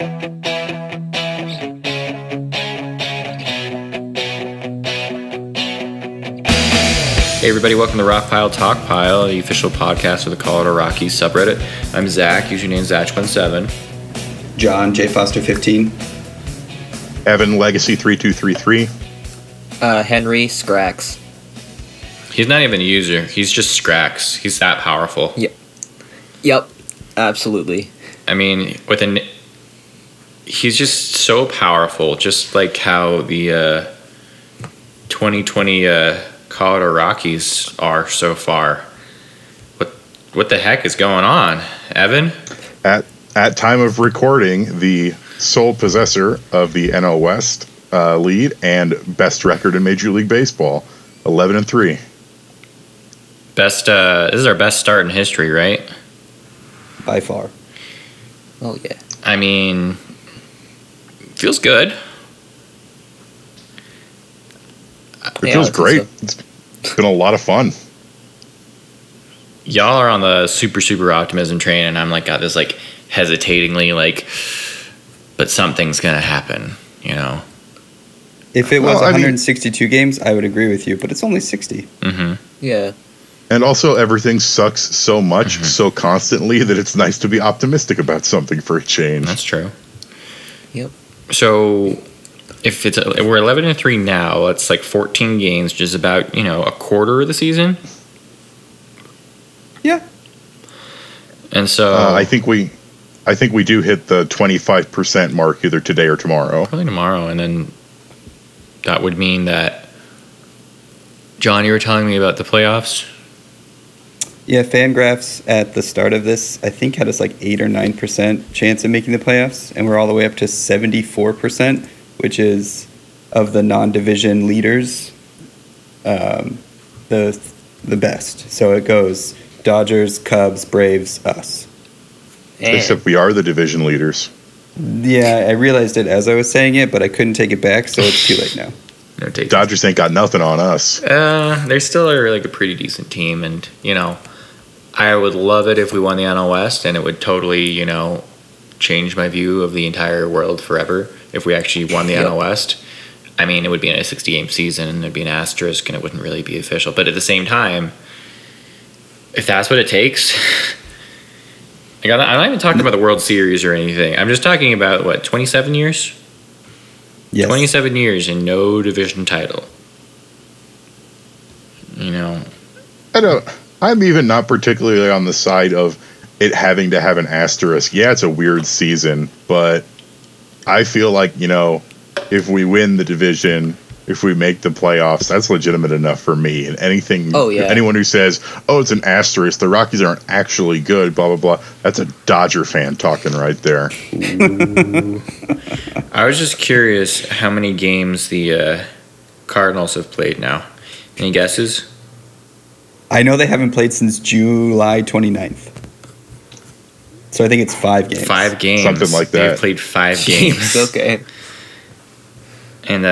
Hey everybody, welcome to Rock Pile Talk Pile, the official podcast of the Colorado Rockies subreddit. I'm Zach, user name Zach17. John, J. Foster 15. Evan, Legacy 3233. Henry, Scrax. He's not even a user, he's just Scrax. He's that powerful. Yep, absolutely. I mean, he's just so powerful, just like how the 2020... Colorado Rockies are so far. What the heck is going on, Evan? At time of recording, the sole possessor of the NL West lead and best record in Major League Baseball, 11-3. Best. This is our best start in history, right? By far. Oh yeah. I mean, feels good. It feels great. It's been a lot of fun. Y'all are on the super optimism train, and I'm like got this like hesitatingly like, but something's gonna happen, you know. If it was 162 games, I would agree with you, but it's only 60. Mm-hmm. Yeah. And also, everything sucks so much, so constantly that it's nice to be optimistic about something for a change. That's true. Yep. So. If we're 11-3 now, that's like 14 games, which is about, you know, a quarter of the season. Yeah. And so I think we do hit the 25% mark either today or tomorrow. Probably tomorrow, and then that would mean that. John, you were telling me about the playoffs. Yeah, FanGraphs at the start of this, I think, had us like 8 or 9% chance of making the playoffs, and we're all the way up to 74%. Which is of the non-division leaders, the best. So it goes Dodgers, Cubs, Braves, us. And except we are the division leaders. Yeah, I realized it as I was saying it, but I couldn't take it back, so it's too late now. Dodgers ain't got nothing on us. They're still like a pretty decent team, and you know, I would love it if we won the NL West, and it would totally, you know, change my view of the entire world forever. If we actually won the NL West, I mean, it would be in a 60-game season, and there'd be an asterisk, and it wouldn't really be official. But at the same time, if that's what it takes, like, I'm not even talking about the World Series or anything. I'm just talking about, 27 years? Yes. 27 years and no division title. You know. I'm even not particularly on the side of it having to have an asterisk. Yeah, it's a weird season, but I feel like, you know, if we win the division, if we make the playoffs, that's legitimate enough for me. And anyone who says, oh, it's an asterisk, the Rockies aren't actually good, blah, blah, blah, that's a Dodger fan talking right there. I was just curious how many games the Cardinals have played now. Any guesses? I know they haven't played since July 29th. So I think it's 5 games. 5 games. Something like that. They've played 5 games. Okay. And,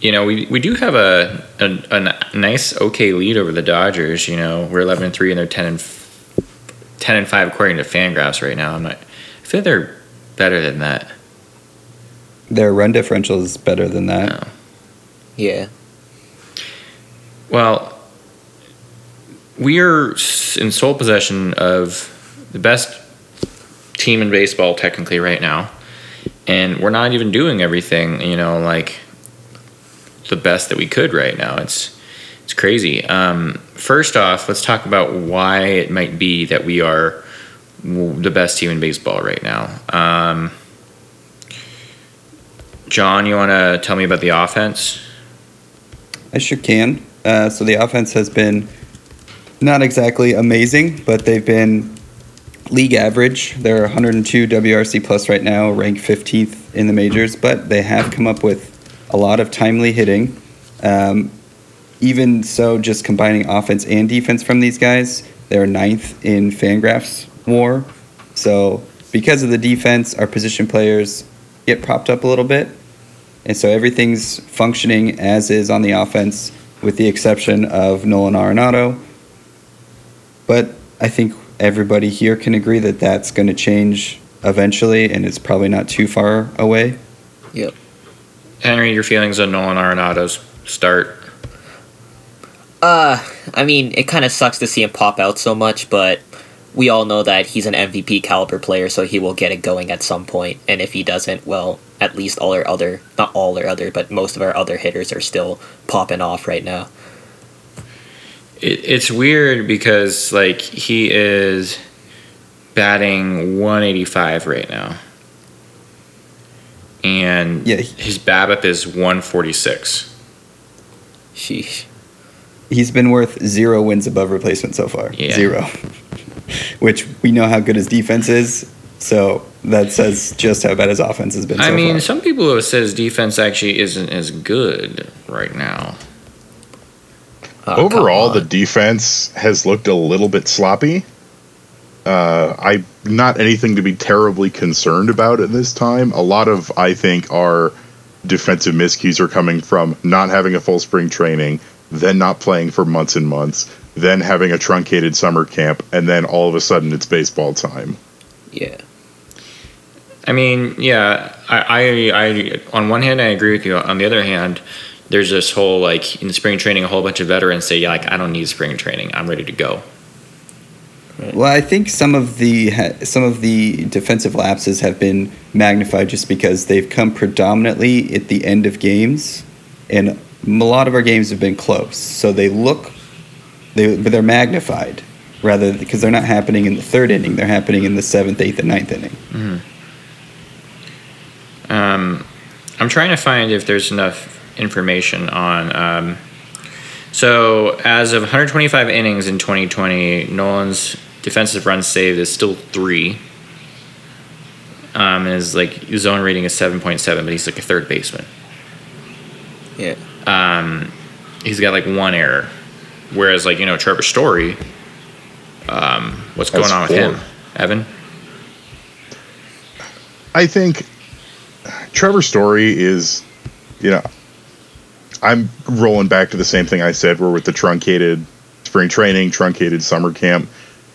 you know, we do have a nice okay lead over the Dodgers. You know, we're 11-3 and they're 10-5 according to FanGraphs right now. I feel they're better than that. Their run differential is better than that. No. Yeah. Well, we are in sole possession of the best team in baseball technically right now, and we're not even doing everything, you know, like the best that we could right now. It's crazy. First off, let's talk about why it might be that we are the best team in baseball right now. John, you want to tell me about the offense? I sure can. So the offense has been not exactly amazing, but they've been league average. They're 102 WRC plus right now, ranked 15th in the majors, but they have come up with a lot of timely hitting. Even so, just combining offense and defense from these guys, they're 9th in FanGraphs WAR. So because of the defense, our position players get propped up a little bit. And so everything's functioning as is on the offense, with the exception of Nolan Arenado. But I think everybody here can agree that that's going to change eventually, and it's probably not too far away. Yep. Henry, your feelings on Nolan Arenado's start? I mean, it kind of sucks to see him pop out so much, but we all know that he's an MVP caliber player, so he will get it going at some point. And if he doesn't, well, at least all our other, not all our other, but most of our other hitters are still popping off right now. It's weird because, like, he is batting 185 right now. And yeah, his BABIP is 146. Sheesh. He's been worth 0 wins above replacement so far. Yeah. 0. Which we know how good his defense is, so that says just how bad his offense has been so far. I mean, some people have said his defense actually isn't as good right now. Overall, the defense has looked a little bit sloppy. I'm not anything to be terribly concerned about at this time. A lot of, I think, our defensive miscues are coming from not having a full spring training, then not playing for months and months, then having a truncated summer camp, and then all of a sudden it's baseball time. Yeah. I mean, yeah, I on one hand, I agree with you. On the other hand, there's this whole, like, in spring training, a whole bunch of veterans say, yeah, like, I don't need spring training. I'm ready to go. Right. Well, I think some of the defensive lapses have been magnified just because they've come predominantly at the end of games, and a lot of our games have been close. So they're magnified rather, because they're not happening in the third inning. They're happening in the 7th, 8th, and 9th inning. Mm-hmm. I'm trying to find if there's enough information on so as of 125 innings in 2020, Nolan's defensive runs saved is still 3. And his zone rating is 7.7, but he's like a third baseman. Yeah. He's got 1 error, whereas Trevor Story. What's going on with him, Evan? I think Trevor Story is, I'm rolling back to the same thing I said. We're with the truncated spring training, truncated summer camp.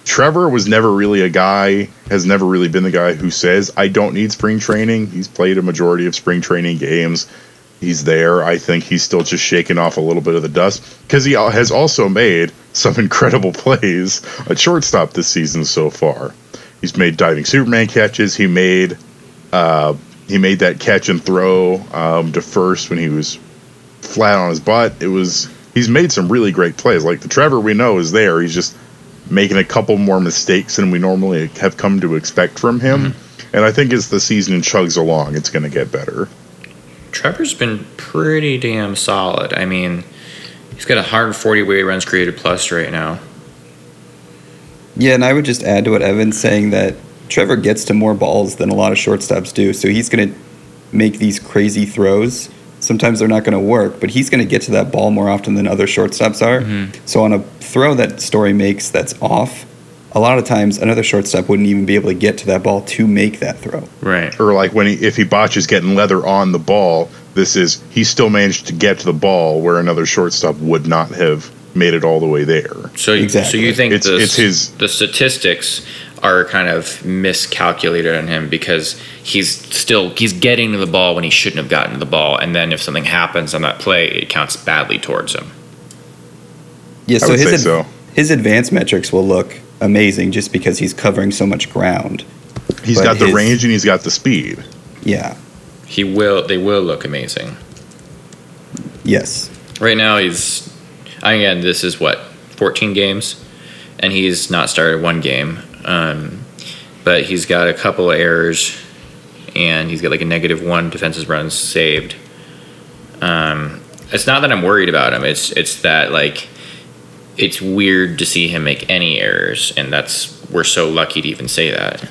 Trevor was never really has never really been the guy who says, I don't need spring training. He's played a majority of spring training games. He's there. I think he's still just shaking off a little bit of the dust because he has also made some incredible plays at shortstop this season so far. He's made diving Superman catches. He made that catch and throw to first when he was flat on his butt. He's made some really great plays. Like the Trevor we know is there. He's just making a couple more mistakes than we normally have come to expect from him. Mm-hmm. And I think as the season chugs along, it's going to get better. Trevor's been pretty damn solid. I mean, he's got 140 weighted runs created plus right now. Yeah, and I would just add to what Evan's saying that Trevor gets to more balls than a lot of shortstops do, so he's going to make these crazy throws. Sometimes they're not going to work, but he's going to get to that ball more often than other shortstops are. Mm-hmm. So on a throw that Story makes that's off, a lot of times another shortstop wouldn't even be able to get to that ball to make that throw. Right. Or if he botches getting leather on the ball, he still managed to get to the ball where another shortstop would not have made it all the way there. So exactly. So you think the statistics are kind of miscalculated on him because he's getting to the ball when he shouldn't have gotten to the ball, and then if something happens on that play, it counts badly towards him. Yeah, so his advanced metrics will look amazing just because he's covering so much ground. He's got the range and he's got the speed. Yeah. They will look amazing. Yes. Right now this is 14 games, and he's not started 1 game. But he's got a couple of errors, and he's got a -1 defensive runs saved. It's not that I'm worried about him. It's that it's weird to see him make any errors, and we're so lucky to even say that.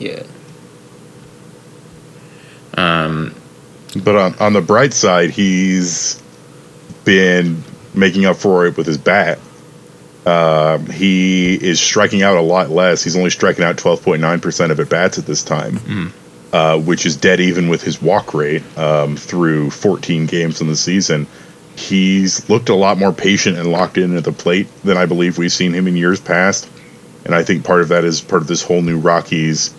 Yeah. But on the bright side, he's been making up for it with his bat. He is striking out a lot less. He's only striking out 12.9% of at-bats at this time, which is dead even with his walk rate through 14 games in the season. He's looked a lot more patient and locked in at the plate than I believe we've seen him in years past. And I think part of that is part of this whole new Rockies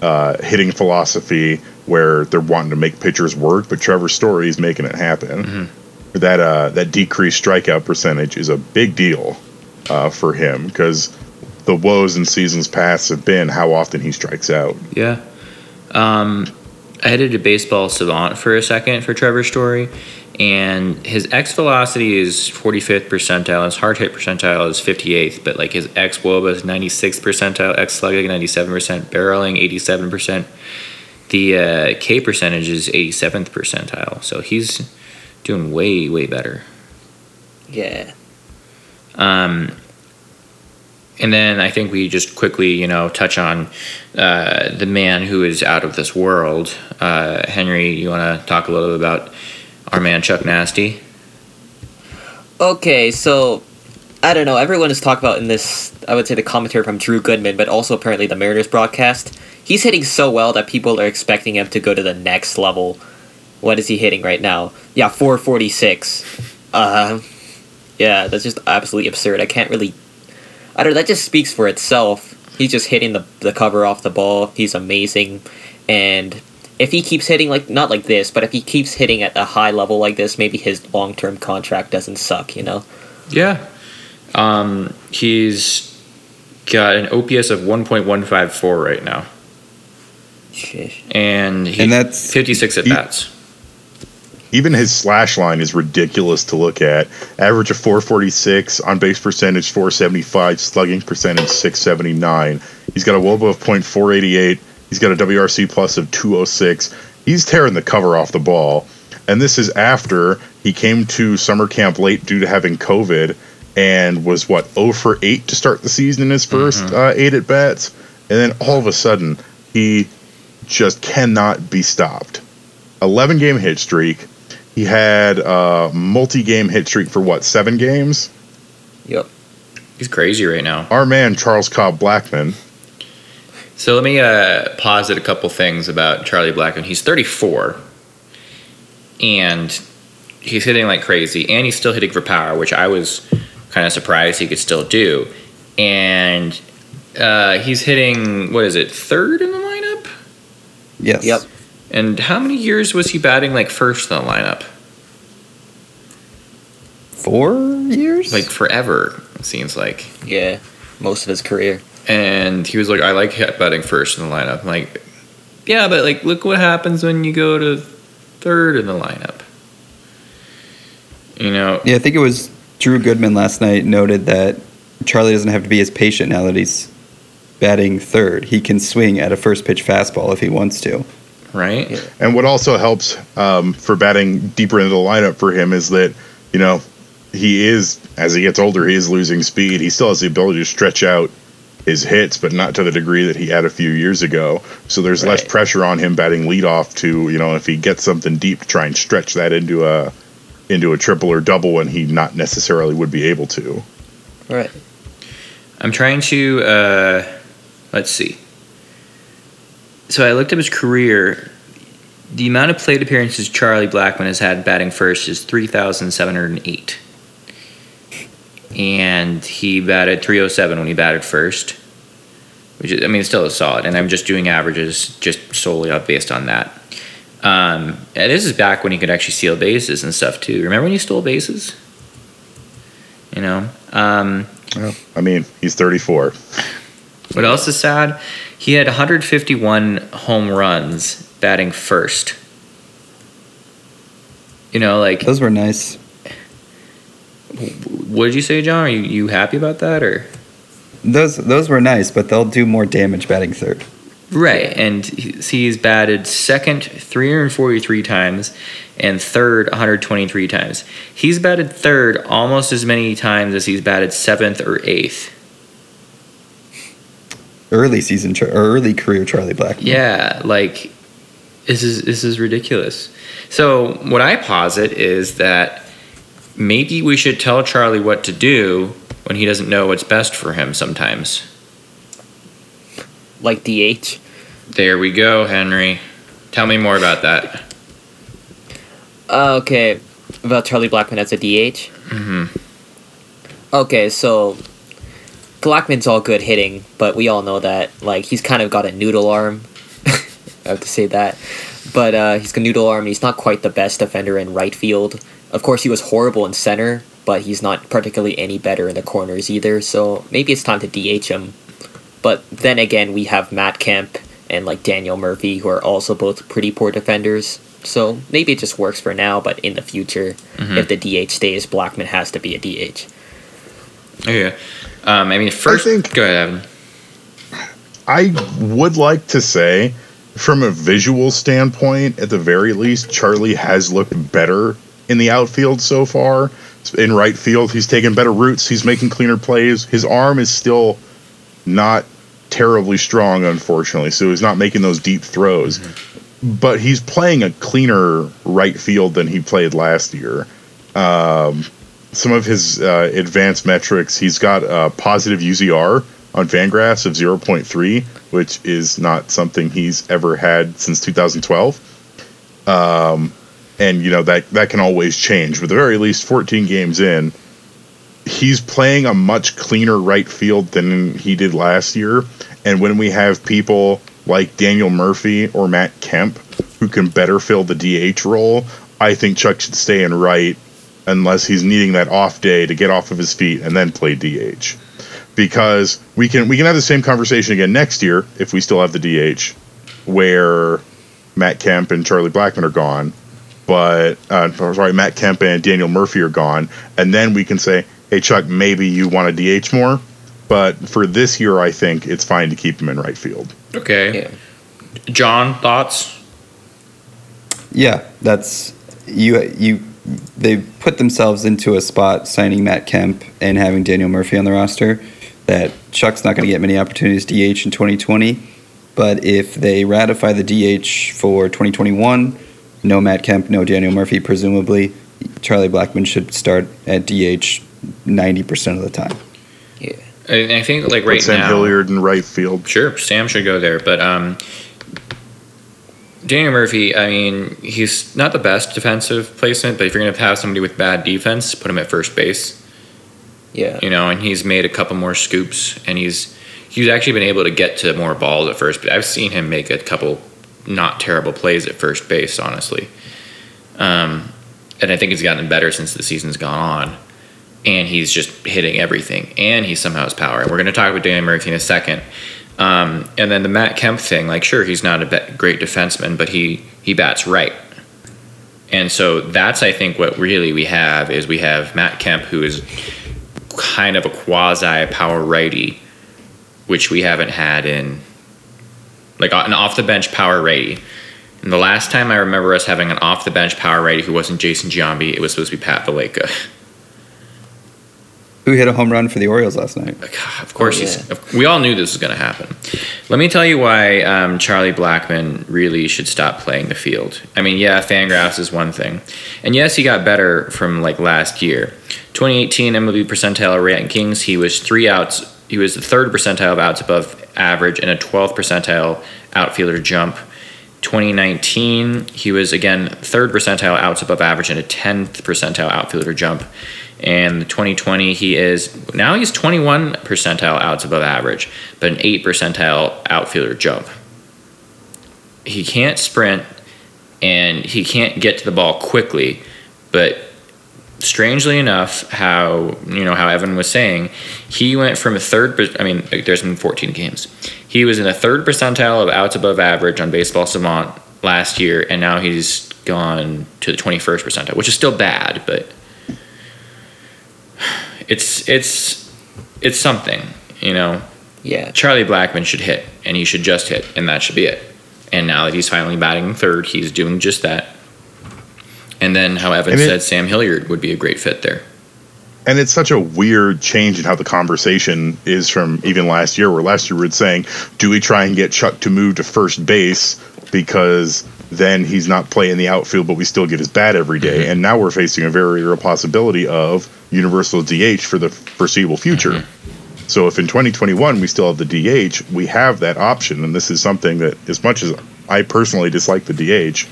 hitting philosophy where they're wanting to make pitchers work, but Trevor Story is making it happen. Mm-hmm. That decreased strikeout percentage is a big deal for him, because the woes in seasons past have been how often he strikes out. Yeah. I headed to Baseball Savant for a second for Trevor Story, and his X velocity is 45th percentile. His hard hit percentile is 58th, but like his X wOBA is 96th percentile, X slugging 97%, barreling 87%. The K percentage is 87th percentile, so he's doing way, way better. Yeah. And then I think we just quickly, touch on the man who is out of this world. Henry, you want to talk a little bit about our man Chuck Nasty? Okay, so I don't know. Everyone has talked about in this, I would say, the commentary from Drew Goodman, but also apparently the Mariners broadcast. He's hitting so well that people are expecting him to go to the next level. What is he hitting right now? Yeah, 446. Yeah, that's just absolutely absurd. I can't really... I don't know, that just speaks for itself. He's just hitting the cover off the ball. He's amazing. And if he keeps hitting, like, not like this, but if he keeps hitting at a high level like this, maybe his long-term contract doesn't suck, Yeah. He's got an OPS of 1.154 right now. Sheesh. And that's 56 at-bats. Even his slash line is ridiculous to look at. Average of 446, on-base percentage 475, slugging percentage 679. He's got a wOBA of .488. He's got a WRC plus of 206. He's tearing the cover off the ball. And this is after he came to summer camp late due to having COVID and was, 0 for 8 to start the season in his first 8 at-bats? And then all of a sudden, he just cannot be stopped. 11-game hit streak. He had a multi-game hit streak for, 7 games? Yep. He's crazy right now. Our man, Charles Cobb Blackmon. So let me posit a couple things about Charlie Blackmon. He's 34, and he's hitting like crazy, and he's still hitting for power, which I was kind of surprised he could still do. And he's hitting, third in the lineup? Yes. Yep. And how many years was he batting, first in the lineup? 4 years? Forever, it seems like. Yeah, most of his career. And he was like, I like batting first in the lineup. I'm like, yeah, but, look what happens when you go to third in the lineup. Yeah, I think it was Drew Goodman last night noted that Charlie doesn't have to be as patient now that he's batting third. He can swing at a first-pitch fastball if he wants to. Right. And what also helps for batting deeper into the lineup for him is that, he is, as he gets older, he is losing speed. He still has the ability to stretch out his hits, but not to the degree that he had a few years ago. So there's less pressure on him batting leadoff to, if he gets something deep, to try and stretch that into a triple or double when he not necessarily would be able to. Right. I'm trying to, let's see. So I looked up his career. The amount of plate appearances Charlie Blackmon has had batting first is 3,708. And he batted 307 when he batted first, which is, it's still a solid. And I'm just doing averages just solely up based on that. And this is back when he could actually steal bases and stuff, too. Remember when he stole bases? He's 34. What else is sad? He had 151 home runs batting first. Those were nice. What did you say, John? Are you happy about that, or? Those were nice, but they'll do more damage batting third. Right, and he's batted second 343 times and third 123 times. He's batted third almost as many times as he's batted seventh or eighth. Early career Charlie Blackmon. Yeah, this is ridiculous. So what I posit is that maybe we should tell Charlie what to do when he doesn't know what's best for him sometimes. Like DH? There we go, Henry. Tell me more about that. Okay, about Charlie Blackmon as a DH? Mm-hmm. Okay, so... Blackmon's all good hitting, but we all know that he's kind of got a noodle arm. I have to say that. But he's got noodle arm. He's not quite the best defender in right field. Of course, he was horrible in center, but he's not particularly any better in the corners either. So maybe it's time to DH him. But then again, we have Matt Kemp and like Daniel Murphy, who are also both pretty poor defenders. So maybe it just works for now, but in the future, if the DH stays, Blackmon has to be a DH. Okay. I mean, first, I think, go ahead, Evan. I would like to say, from a visual standpoint, at the very least, Charlie has looked better in the outfield so far. In right field, he's taken better routes. He's making cleaner plays. His arm is still not terribly strong, unfortunately, so he's not making those deep throws. But he's playing a cleaner right field than he played last year. Some of his advanced metrics, he's got a positive UZR on FanGraphs of 0.3, which is not something he's ever had since 2012. And, you know, that can always change. But at the very least, 14 games in, he's playing a much cleaner right field than he did last year. And when we have people like Daniel Murphy or Matt Kemp, who can better fill the DH role, I think Chuck should stay in right unless he's needing that off day to get off of his feet and then play DH. Because we can have the same conversation again next year, if we still have the DH, where Matt Kemp and Charlie Blackmon are gone, Matt Kemp and Daniel Murphy are gone, and then we can say, hey, Chuck, maybe you want to DH more, but for this year, I think it's fine to keep him in right field. Okay. Yeah. John, thoughts? Yeah, that's you. They put themselves into a spot signing Matt Kemp and having Daniel Murphy on the roster that Chuck's not going to get many opportunities to DH in 2020. But if they ratify the DH for 2021, no Matt Kemp, no Daniel Murphy, presumably, Charlie Blackmon should start at DH 90% of the time. Yeah. I think like right Sam now, Sam Hilliard in right field. Sure, Sam should go there, but Daniel Murphy, I mean, he's not the best defensive placement, but if you're going to have somebody with bad defense, put him at first base. Yeah, you know, and he's made a couple more scoops, and he's actually been able to get to more balls at first. But I've seen him make a couple not terrible plays at first base, honestly. And I think he's gotten better since the season's gone on. And he's just hitting everything. And he somehow has power. And we're going to talk about Daniel Murphy in a second. And then the Matt Kemp thing, like, sure, he's not a great defenseman, but he bats right. And so that's, I think, what really we have Matt Kemp, who is kind of a quasi-power righty, which we haven't had in, like, an off-the-bench power righty. And the last time I remember us having an off-the-bench power righty who wasn't Jason Giambi, it was supposed to be Pat Valleca. Who hit a home run for the Orioles last night? Of course, we all knew this was going to happen. Let me tell you why Charlie Blackmon really should stop playing the field. I mean, yeah, FanGraphs is one thing, and yes, he got better from like last year. 2018 MLB percentile rankings, he was three outs. He was the third percentile of outs above average and a 12th percentile outfielder jump. 2019, he was again third percentile outs above average and a 10th percentile outfielder jump. And 2020, he's 21 percentile outs above average, but an 8 percentile outfielder jump. He can't sprint, and he can't get to the ball quickly. But strangely enough, how Evan was saying, he went from a third. I mean, there's been 14 games. He was in the third percentile of outs above average on Baseball Savant last year, and now he's gone to the 21st percentile, which is still bad, but. It's something, you know. Yeah. Charlie Blackmon should hit, and he should just hit, and that should be it. And now that he's finally batting third, he's doing just that. And then, how Evan said, Sam Hilliard would be a great fit there. And it's such a weird change in how the conversation is from even last year, where last year we were saying, do we try and get Chuck to move to first base because then he's not playing the outfield, but we still get his bat every day. Mm-hmm. And now we're facing a very real possibility of universal DH for the foreseeable future. Mm-hmm. So if in 2021 we still have the DH, we have that option. And this is something that, as much as I personally dislike the DH,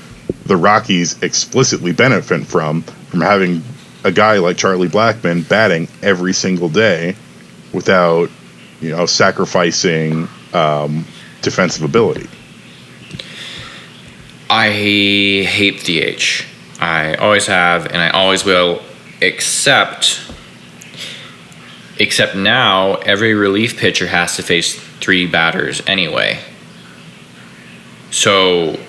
the Rockies explicitly benefit from having a guy like Charlie Blackmon batting every single day without, sacrificing defensive ability. I hate DH. I always have, and I always will, except now every relief pitcher has to face three batters anyway. So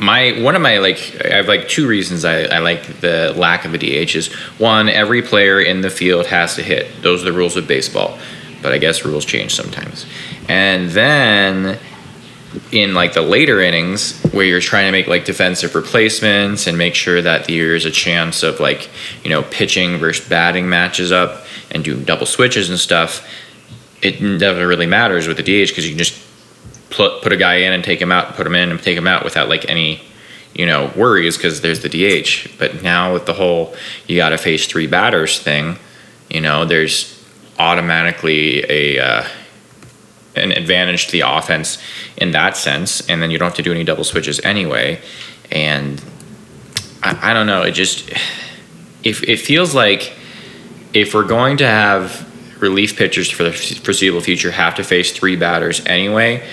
I have two reasons I like the lack of a DH is, one, every player in the field has to hit. Those are the rules of baseball, but I guess rules change sometimes. And then in the later innings where you're trying to make defensive replacements and make sure that there's a chance of pitching versus batting matches up and do double switches and stuff, it never really matters with the DH because you can just put a guy in and take him out, put him in and take him out without any worries because there's the DH. But now with the whole you got to face three batters thing, there's automatically an advantage to the offense in that sense, and then you don't have to do any double switches anyway. And I don't know, it just it feels like if we're going to have relief pitchers for the foreseeable future have to face three batters anyway,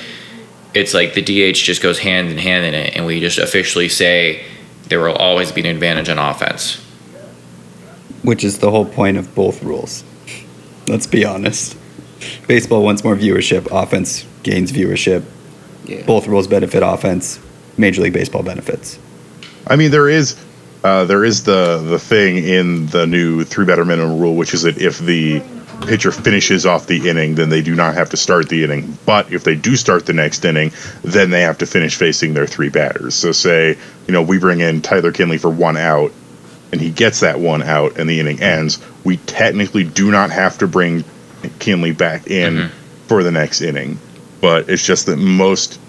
it's like the DH just goes hand in hand in it, and we just officially say there will always be an advantage on offense. Which is the whole point of both rules. Let's be honest. Baseball wants more viewership. Offense gains viewership. Yeah. Both rules benefit offense. Major League Baseball benefits. I mean, there is the thing in the new three-batter minimum rule, which is that if the pitcher finishes off the inning, then they do not have to start the inning. But if they do start the next inning, then they have to finish facing their three batters. So say, we bring in Tyler Kinley for one out, and he gets that one out, and the inning ends. We technically do not have to bring Kinley back in for the next inning, but it's just that most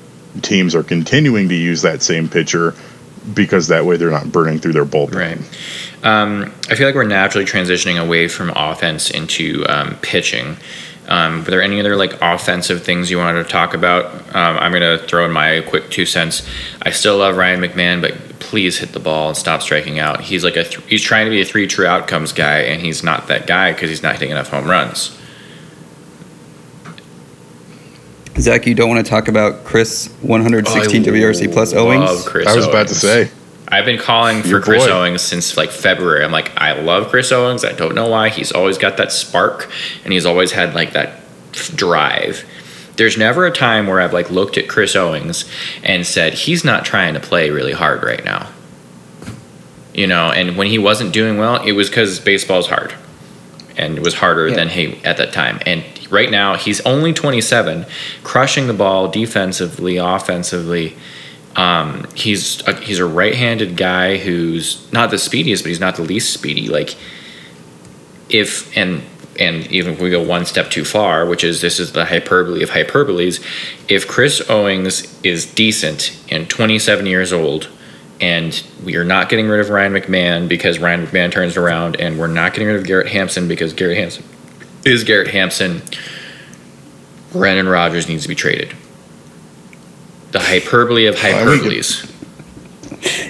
teams are continuing to use that same pitcher because that way they're not burning through their bullpen. Right. I feel like we're naturally transitioning away from offense into pitching. Were there any other offensive things you wanted to talk about? I'm going to throw in my quick 2 cents. I still love Ryan McMahon, but please hit the ball and stop striking out. He's he's trying to be a 3 true outcomes guy, and he's not that guy because he's not hitting enough home runs. Zach, you don't want to talk about Chris 116 WRC plus Owings? Love Chris Owings. I was about to say. I've been calling for Chris Owings since February. I'm I love Chris Owings. I don't know why. He's always got that spark, and he's always had that drive. There's never a time where I've looked at Chris Owings and said he's not trying to play really hard right now. And when he wasn't doing well, it was because baseball's hard, and it was harder than he at that time. And right now, he's only 27, crushing the ball defensively, offensively. He's a right-handed guy who's not the speediest, but he's not the least speedy. And even if we go one step too far, which is this is the hyperbole of hyperboles, if Chris Owings is decent and 27 years old, and we are not getting rid of Ryan McMahon because Ryan McMahon turns around, and we're not getting rid of Garrett Hampson because Garrett Hampson is Garrett Hampson, Brendan Rodgers needs to be traded. The hyperbole of hyperboles.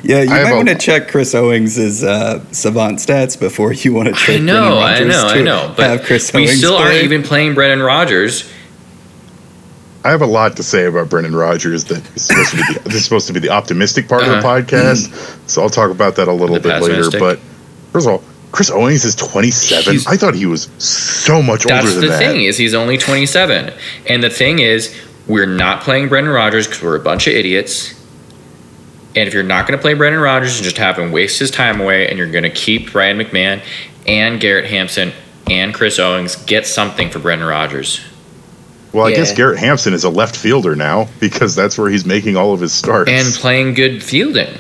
You might want to check Chris Owings' savant stats before you want to trade Brendan Rodgers. I know. But we still aren't even playing Brendan Rodgers. I have a lot to say about Brendan Rodgers that is supposed to be the optimistic part of the podcast, so I'll talk about that a little bit later. But first of all, Chris Owings is 27. I thought he was so much older than that. That's the thing is he's only 27. And the thing is we're not playing Brendan Rodgers because we're a bunch of idiots. And if you're not going to play Brendan Rodgers and just have him waste his time away, and you're going to keep Ryan McMahon and Garrett Hampson and Chris Owings, get something for Brendan Rodgers. Well, I guess Garrett Hampson is a left fielder now because that's where he's making all of his starts. And playing good fielding.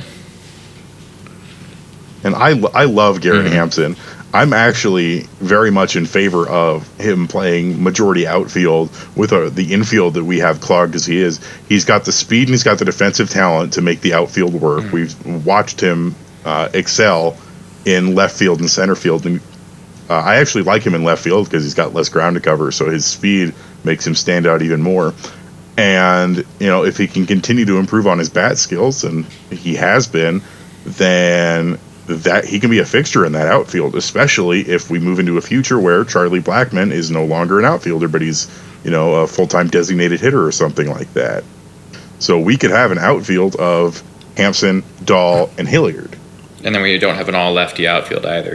And I love Garrett Hampson. I'm actually very much in favor of him playing majority outfield with the infield that we have clogged as he is. He's got the speed and he's got the defensive talent to make the outfield work. We've watched him excel in left field and center field. And I actually like him in left field because he's got less ground to cover, so his speed makes him stand out even more. And, if he can continue to improve on his bat skills, and he has been, then that he can be a fixture in that outfield, especially if we move into a future where Charlie Blackmon is no longer an outfielder, but he's, a full-time designated hitter or something like that. So we could have an outfield of Hampson, Diehl, and Hilliard. And then we don't have an all-lefty outfield either.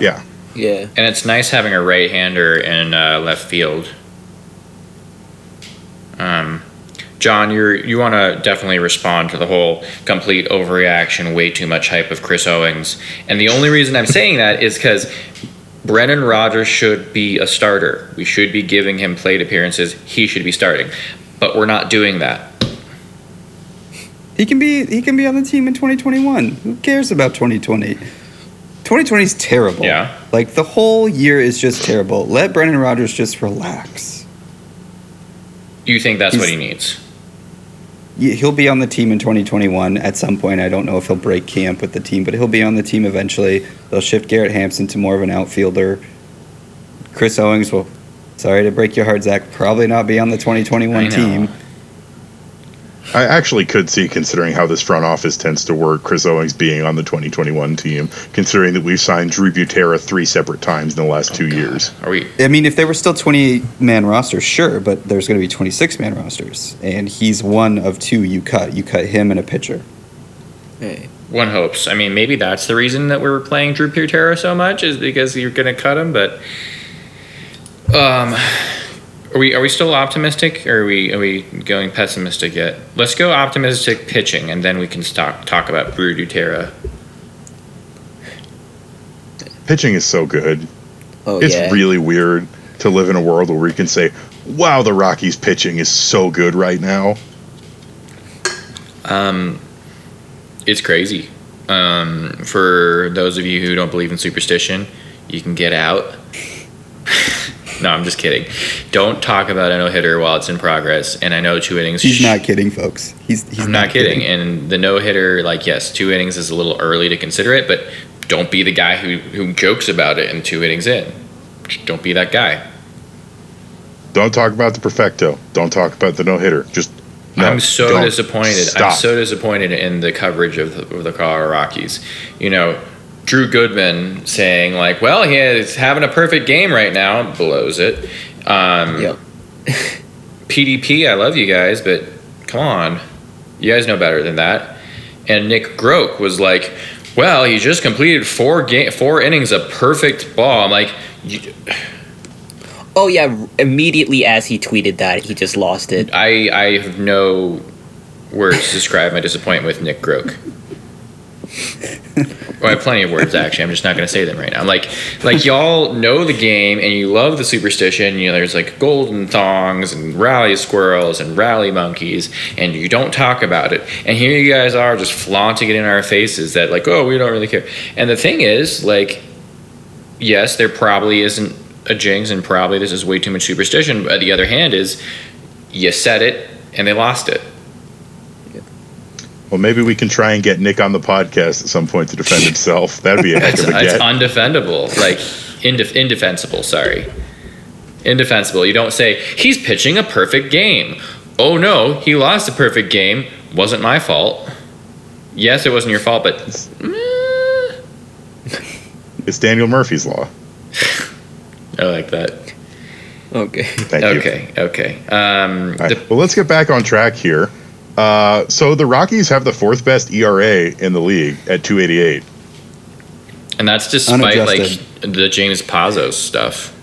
Yeah. Yeah. And it's nice having a right-hander in left field. John, you want to definitely respond to the whole complete overreaction, way too much hype of Chris Owings. And the only reason I'm saying that is because Brendan Rodgers should be a starter. We should be giving him plate appearances. He should be starting. But we're not doing that. He can be on the team in 2021. Who cares about 2020? 2020 is terrible. Yeah. Like, the whole year is just terrible. Let Brendan Rodgers just relax. You think that's what he needs? He'll be on the team in 2021 at some point. I don't know if he'll break camp with the team, but he'll be on the team eventually. They'll shift Garrett Hampson to more of an outfielder. Chris Owings will, sorry to break your heart, Zach, probably not be on the 2021 team. I actually could see, considering how this front office tends to work, Chris Owings being on the 2021 team, considering that we've signed Drew Butera 3 separate times in the last 2 years. I mean, if there were still 20-man rosters, sure, but there's going to be 26-man rosters, and he's one of 2 you cut. You cut him and a pitcher. Hey. One hopes. I mean, maybe that's the reason that we were playing Drew Butera so much, is because you're going to cut him, but... Are we still optimistic, or are we going pessimistic yet? Let's go optimistic pitching, and then we can talk about Drew Butera. Pitching is so good. It's really weird to live in a world where we can say, wow, the Rockies pitching is so good right now. It's crazy. For those of you who don't believe in superstition, you can get out. No, I'm just kidding. Don't talk about a no-hitter while it's in progress. And I know 2 innings... He's not kidding, folks. He's not kidding. And the no-hitter, like, yes, 2 innings is a little early to consider it, but don't be the guy who jokes about it in 2 innings in. Just don't be that guy. Don't talk about the perfecto. Don't talk about the no-hitter. Just... No, I'm so disappointed. Stop. I'm so disappointed in the coverage of the Colorado Rockies. You know... Drew Goodman saying, like, well, he's having a perfect game right now. Blows it. Yep. PDP, I love you guys, but come on. You guys know better than that. And Nick Groke was like, well, he just completed 4 innings of perfect ball. I'm like... Oh, yeah. Immediately as he tweeted that, he just lost it. I have no words to describe my disappointment with Nick Groke. Well, I have plenty of words, actually. I'm just not going to say them right now. Like y'all know the game, and you love the superstition. You know, there's, like, golden thongs and rally squirrels and rally monkeys, and you don't talk about it. And here you guys are just flaunting it in our faces that, like, oh, we don't really care. And the thing is, like, yes, there probably isn't a jinx, and probably this is way too much superstition. But the other hand is, you said it, and they lost it. Well, maybe we can try and get Nick on the podcast at some point to defend himself. That'd be a heck of a get. It's undefendable. Like, indefensible, sorry. Indefensible. You don't say, he's pitching a perfect game. Oh, no, he lost a perfect game. Wasn't my fault. Yes, it wasn't your fault, but... It's Daniel Murphy's law. I like that. Okay. Thank you. Well, let's get back on track here. So the Rockies have the 4th best ERA in the league at 2.88. And that's despite the James Pazos stuff.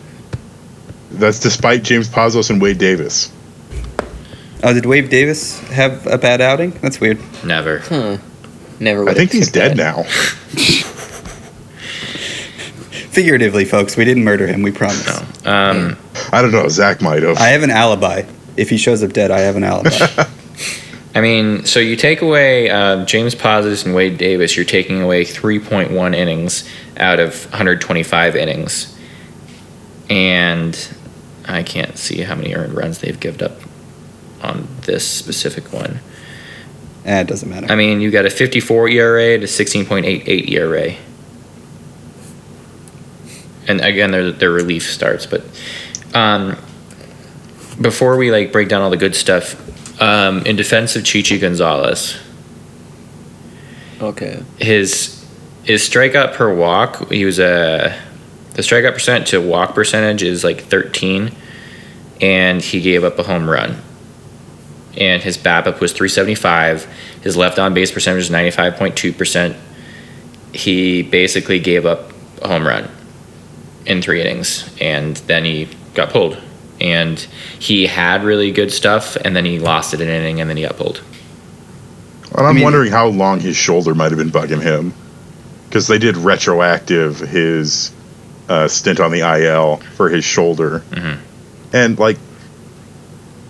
That's despite James Pazos and Wade Davis. Oh, did Wade Davis have a bad outing? That's weird. Never. Huh. Never. I think he's dead now. Figuratively, folks, we didn't murder him, we promise. No. I don't know, Zach might have. I have an alibi. If he shows up dead, I have an alibi. I mean, so you take away James Pazos and Wade Davis, you're taking away 3.1 innings out of 125 innings. And I can't see how many earned runs they've given up on this specific one. It doesn't matter. I mean, you got a 54 ERA to 16.88 ERA. And again, they're relief starts. But before we, like, break down all the good stuff... in defense of Chichi Gonzalez. Okay. His strikeout per walk, the strikeout percent to walk percentage is like 13, and he gave up a home run. and his BABIP was 375. His left on-base percentage was 95.2%. He basically gave up a home run in 3 innings, and then he got pulled. And he had really good stuff, and then he lost it in an inning, and then he got pulled. Well, I'm wondering how long his shoulder might have been bugging him, because they did retroactive his stint on the IL for his shoulder. Mm-hmm. And, like,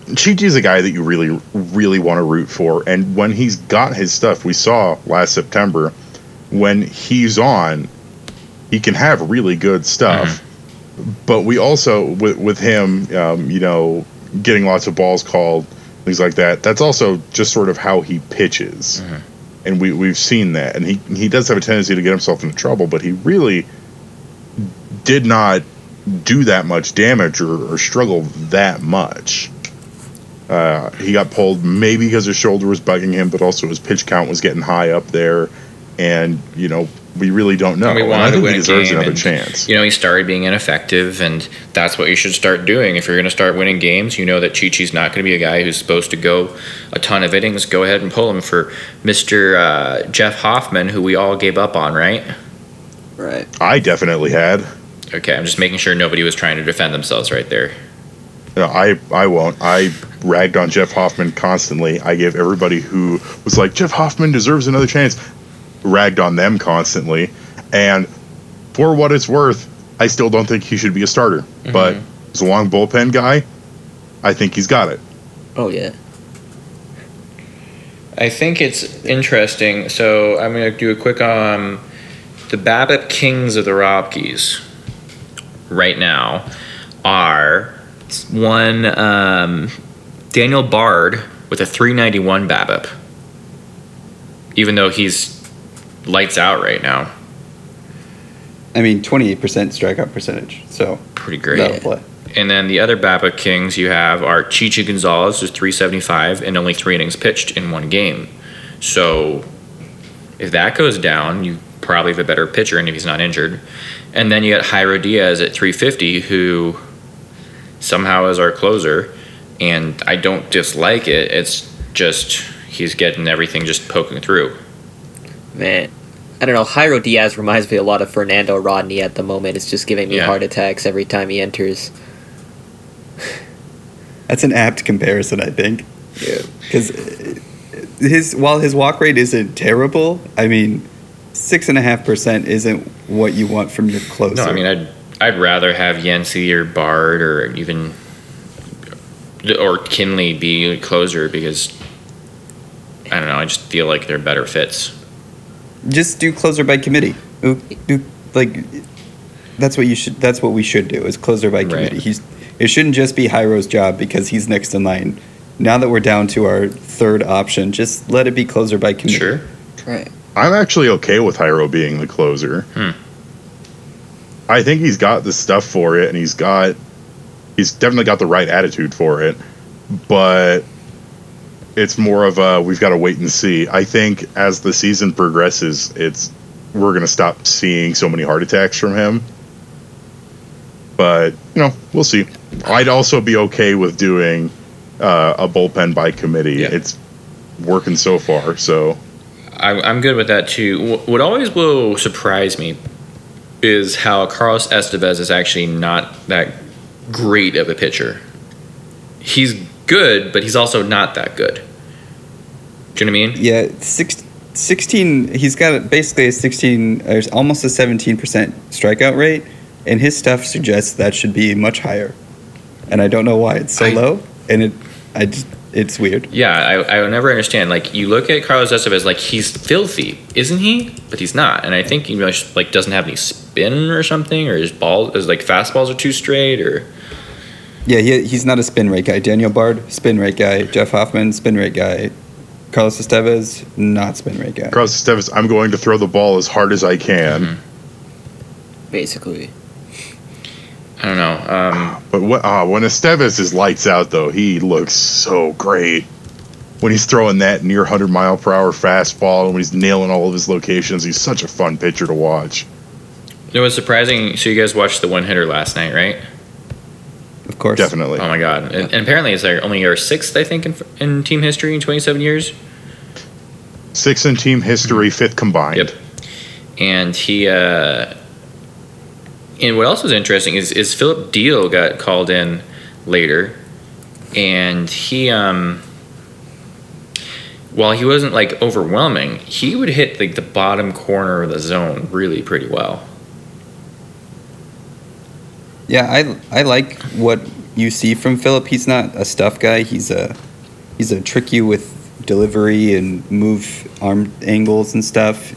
Chi-Chi's a guy that you really, really want to root for. And when he's got his stuff, we saw last September, when he's on, he can have really good stuff. Mm-hmm. But we also, with him, you know, getting lots of balls called, things like that, that's also just sort of how he pitches. Mm-hmm. And we've seen that. And he does have a tendency to get himself into trouble, but he really did not do that much damage or struggle that much. He got pulled maybe because his shoulder was bugging him, but also his pitch count was getting high up there. And, you know, we really don't know. And I think he deserves another chance. You know, he started being ineffective, and that's what you should start doing. If you're going to start winning games, you know that Chi-Chi's not going to be a guy who's supposed to go a ton of innings. Go ahead and pull him for Mr. Jeff Hoffman, who we all gave up on, right? Right. I definitely had. Okay, I'm just making sure nobody was trying to defend themselves right there. No, I won't. I ragged on Jeff Hoffman constantly. I gave everybody who was like, Jeff Hoffman deserves another chance, ragged on them constantly. And for what it's worth, I still don't think he should be a starter. Mm-hmm. But as a long bullpen guy, I think he's got it. Oh, yeah. I think it's interesting. So I'm going to do a quick the BABIP Kings of the Rockies right now are one Daniel Bard with a 391 BABIP, even though he's lights out right now. I mean, 28% strikeout percentage, so pretty great. That'll play. And then the other BABIP Kings you have are Chi-Chi Gonzalez with 375 and only 3 innings pitched in 1 game. So if that goes down, you probably have a better pitcher, and if he's not injured. And then you got Jairo Diaz at 350, who somehow is our closer, and I don't dislike it. It's just he's getting everything just poking through. Man, I don't know. Jairo Diaz reminds me a lot of Fernando Rodney at the moment. It's just giving me heart attacks every time he enters. That's an apt comparison, I think. Yeah. Because while his walk rate isn't terrible, I mean, 6.5% isn't what you want from your closer. No, I mean, I'd rather have Yancy or Bard or even or Kinley be a closer, because I don't know, I just feel like they're better fits. Just do closer by committee. Do like that's what you should. That's what we should do, is closer by committee. Right. It shouldn't just be Jairo's job because he's next in line. Now that we're down to our third option, just let it be closer by committee. Sure. Right. I'm actually okay with Jairo being the closer. I think he's got the stuff for it, and he's definitely got the right attitude for it, but it's more of a we've got to wait and see. I think as the season progresses, we're going to stop seeing so many heart attacks from him. But, you know, we'll see. I'd also be okay with doing a bullpen by committee. Yeah. It's working so far, so I'm good with that, too. What always will surprise me is how Carlos Estevez is actually not that great of a pitcher. He's good, but he's also not that good. Do you know what I mean? Yeah, 16. He's got basically a 16, or almost a 17% strikeout rate, and his stuff suggests that should be much higher. And I don't know why it's so low. And it's weird. Yeah, I will never understand. Like, you look at Carlos Estevez, like, he's filthy, isn't he? But he's not. And I think he like doesn't have any spin or something, or his fastballs are too straight, or yeah, he's not a spin rate guy. Daniel Bard, spin rate guy. Jeff Hoffman, spin rate guy. Carlos Estevez, not spin rate guy. Carlos Estevez, I'm going to throw the ball as hard as I can. Mm-hmm. Basically. I don't know. But when Estevez is lights out, though, he looks so great. When he's throwing that near 100-mile-per-hour fastball and when he's nailing all of his locations, he's such a fun pitcher to watch. It was surprising. So you guys watched the one-hitter last night, right? Of of course. Definitely. Oh, my God. Yeah. And apparently it's their only year sixth, I think, in team history in 27 years. Sixth in team history, fifth combined. Yep. And he – and what else was interesting is Phillip Diehl got called in later, and he – while he wasn't, like, overwhelming, he would hit, like, the bottom corner of the zone really pretty well. Yeah, I like what you see from Phillip. He's not a stuff guy. He's a trick you with delivery and move arm angles and stuff.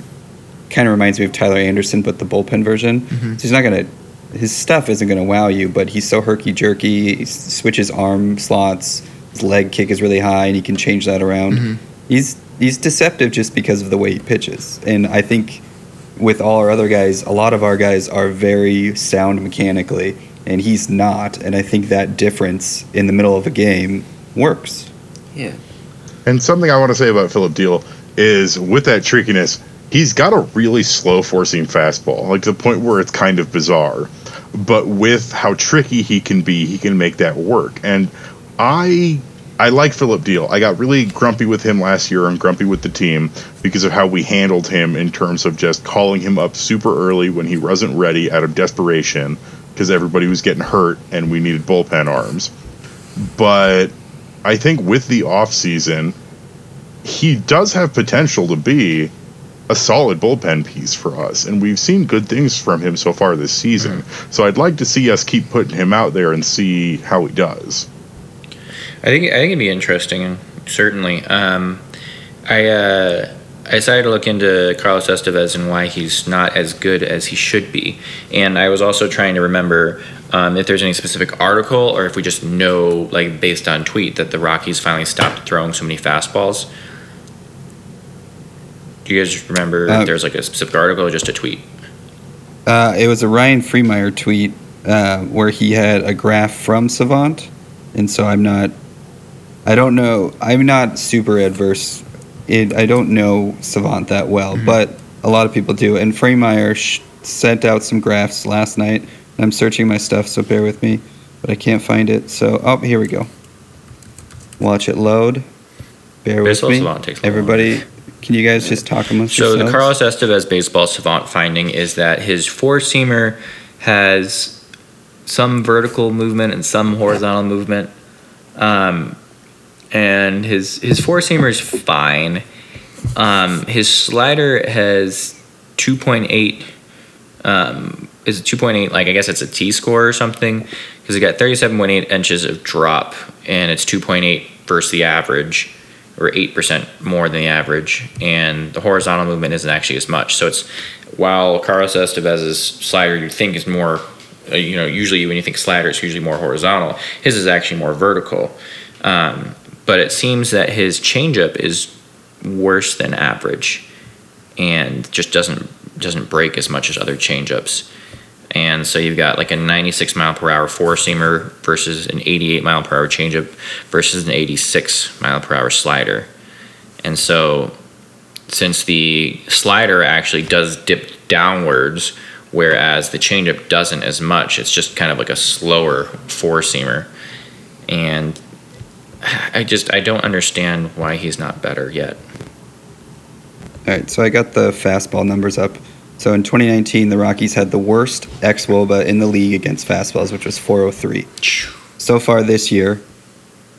Kind of reminds me of Tyler Anderson, but the bullpen version. Mm-hmm. So he's not going to – his stuff isn't going to wow you, but he's so herky-jerky. He switches arm slots. His leg kick is really high, and he can change that around. Mm-hmm. He's deceptive just because of the way he pitches. And I think with all our other guys, a lot of our guys are very sound mechanically, and he's not. And I think that difference in the middle of a game works. Yeah. And something I want to say about Phillip Diehl is with that trickiness, he's got a really slow forcing fastball, like to the point where it's kind of bizarre. But with how tricky he can be, he can make that work. And I like Phillip Diehl. I got really grumpy with him last year and grumpy with the team because of how we handled him in terms of just calling him up super early when he wasn't ready out of desperation because everybody was getting hurt and we needed bullpen arms. But I think with the offseason, he does have potential to be a solid bullpen piece for us, and we've seen good things from him so far this season. So I'd like to see us keep putting him out there and see how he does. I think it'd be interesting, certainly. I decided to look into Carlos Estevez and why he's not as good as he should be. And I was also trying to remember if there's any specific article or if we just know, like, based on tweet, that the Rockies finally stopped throwing so many fastballs. Do you guys remember if there's, like, a specific article or just a tweet? It was a Ryan Freemeyer tweet where he had a graph from Savant. And so I'm not super adverse. I don't know Savant that well, mm-hmm. but a lot of people do. And Freemeyer sent out some graphs last night. I'm searching my stuff, so bear with me. But I can't find it. So, here we go. Watch it load. Bear with me. Savant takes everybody, can you guys just talk amongst yourselves? So the Carlos Estevez Baseball Savant finding is that his four-seamer has some vertical movement and some horizontal movement. And his four-seamer is fine. His slider has 2.8. Is 2.8, like, I guess it's a T-score or something, because it got 37.8 inches of drop, and it's 2.8 versus the average, or 8% more than the average. And the horizontal movement isn't actually as much. So it's, while Carlos Estevez's slider you'd think is more... You know, usually when you think slider, it's usually more horizontal. His is actually more vertical. But it seems that his changeup is worse than average and just doesn't break as much as other changeups. And so you've got like a 96 mile per hour four-seamer versus an 88 mile per hour changeup versus an 86 mile per hour slider. And so since the slider actually does dip downwards, whereas the changeup doesn't as much. It's just kind of like a slower four-seamer. And I don't understand why he's not better yet. All right, so I got the fastball numbers up. So in 2019, the Rockies had the worst xWOBA in the league against fastballs, which was 403. So far this year,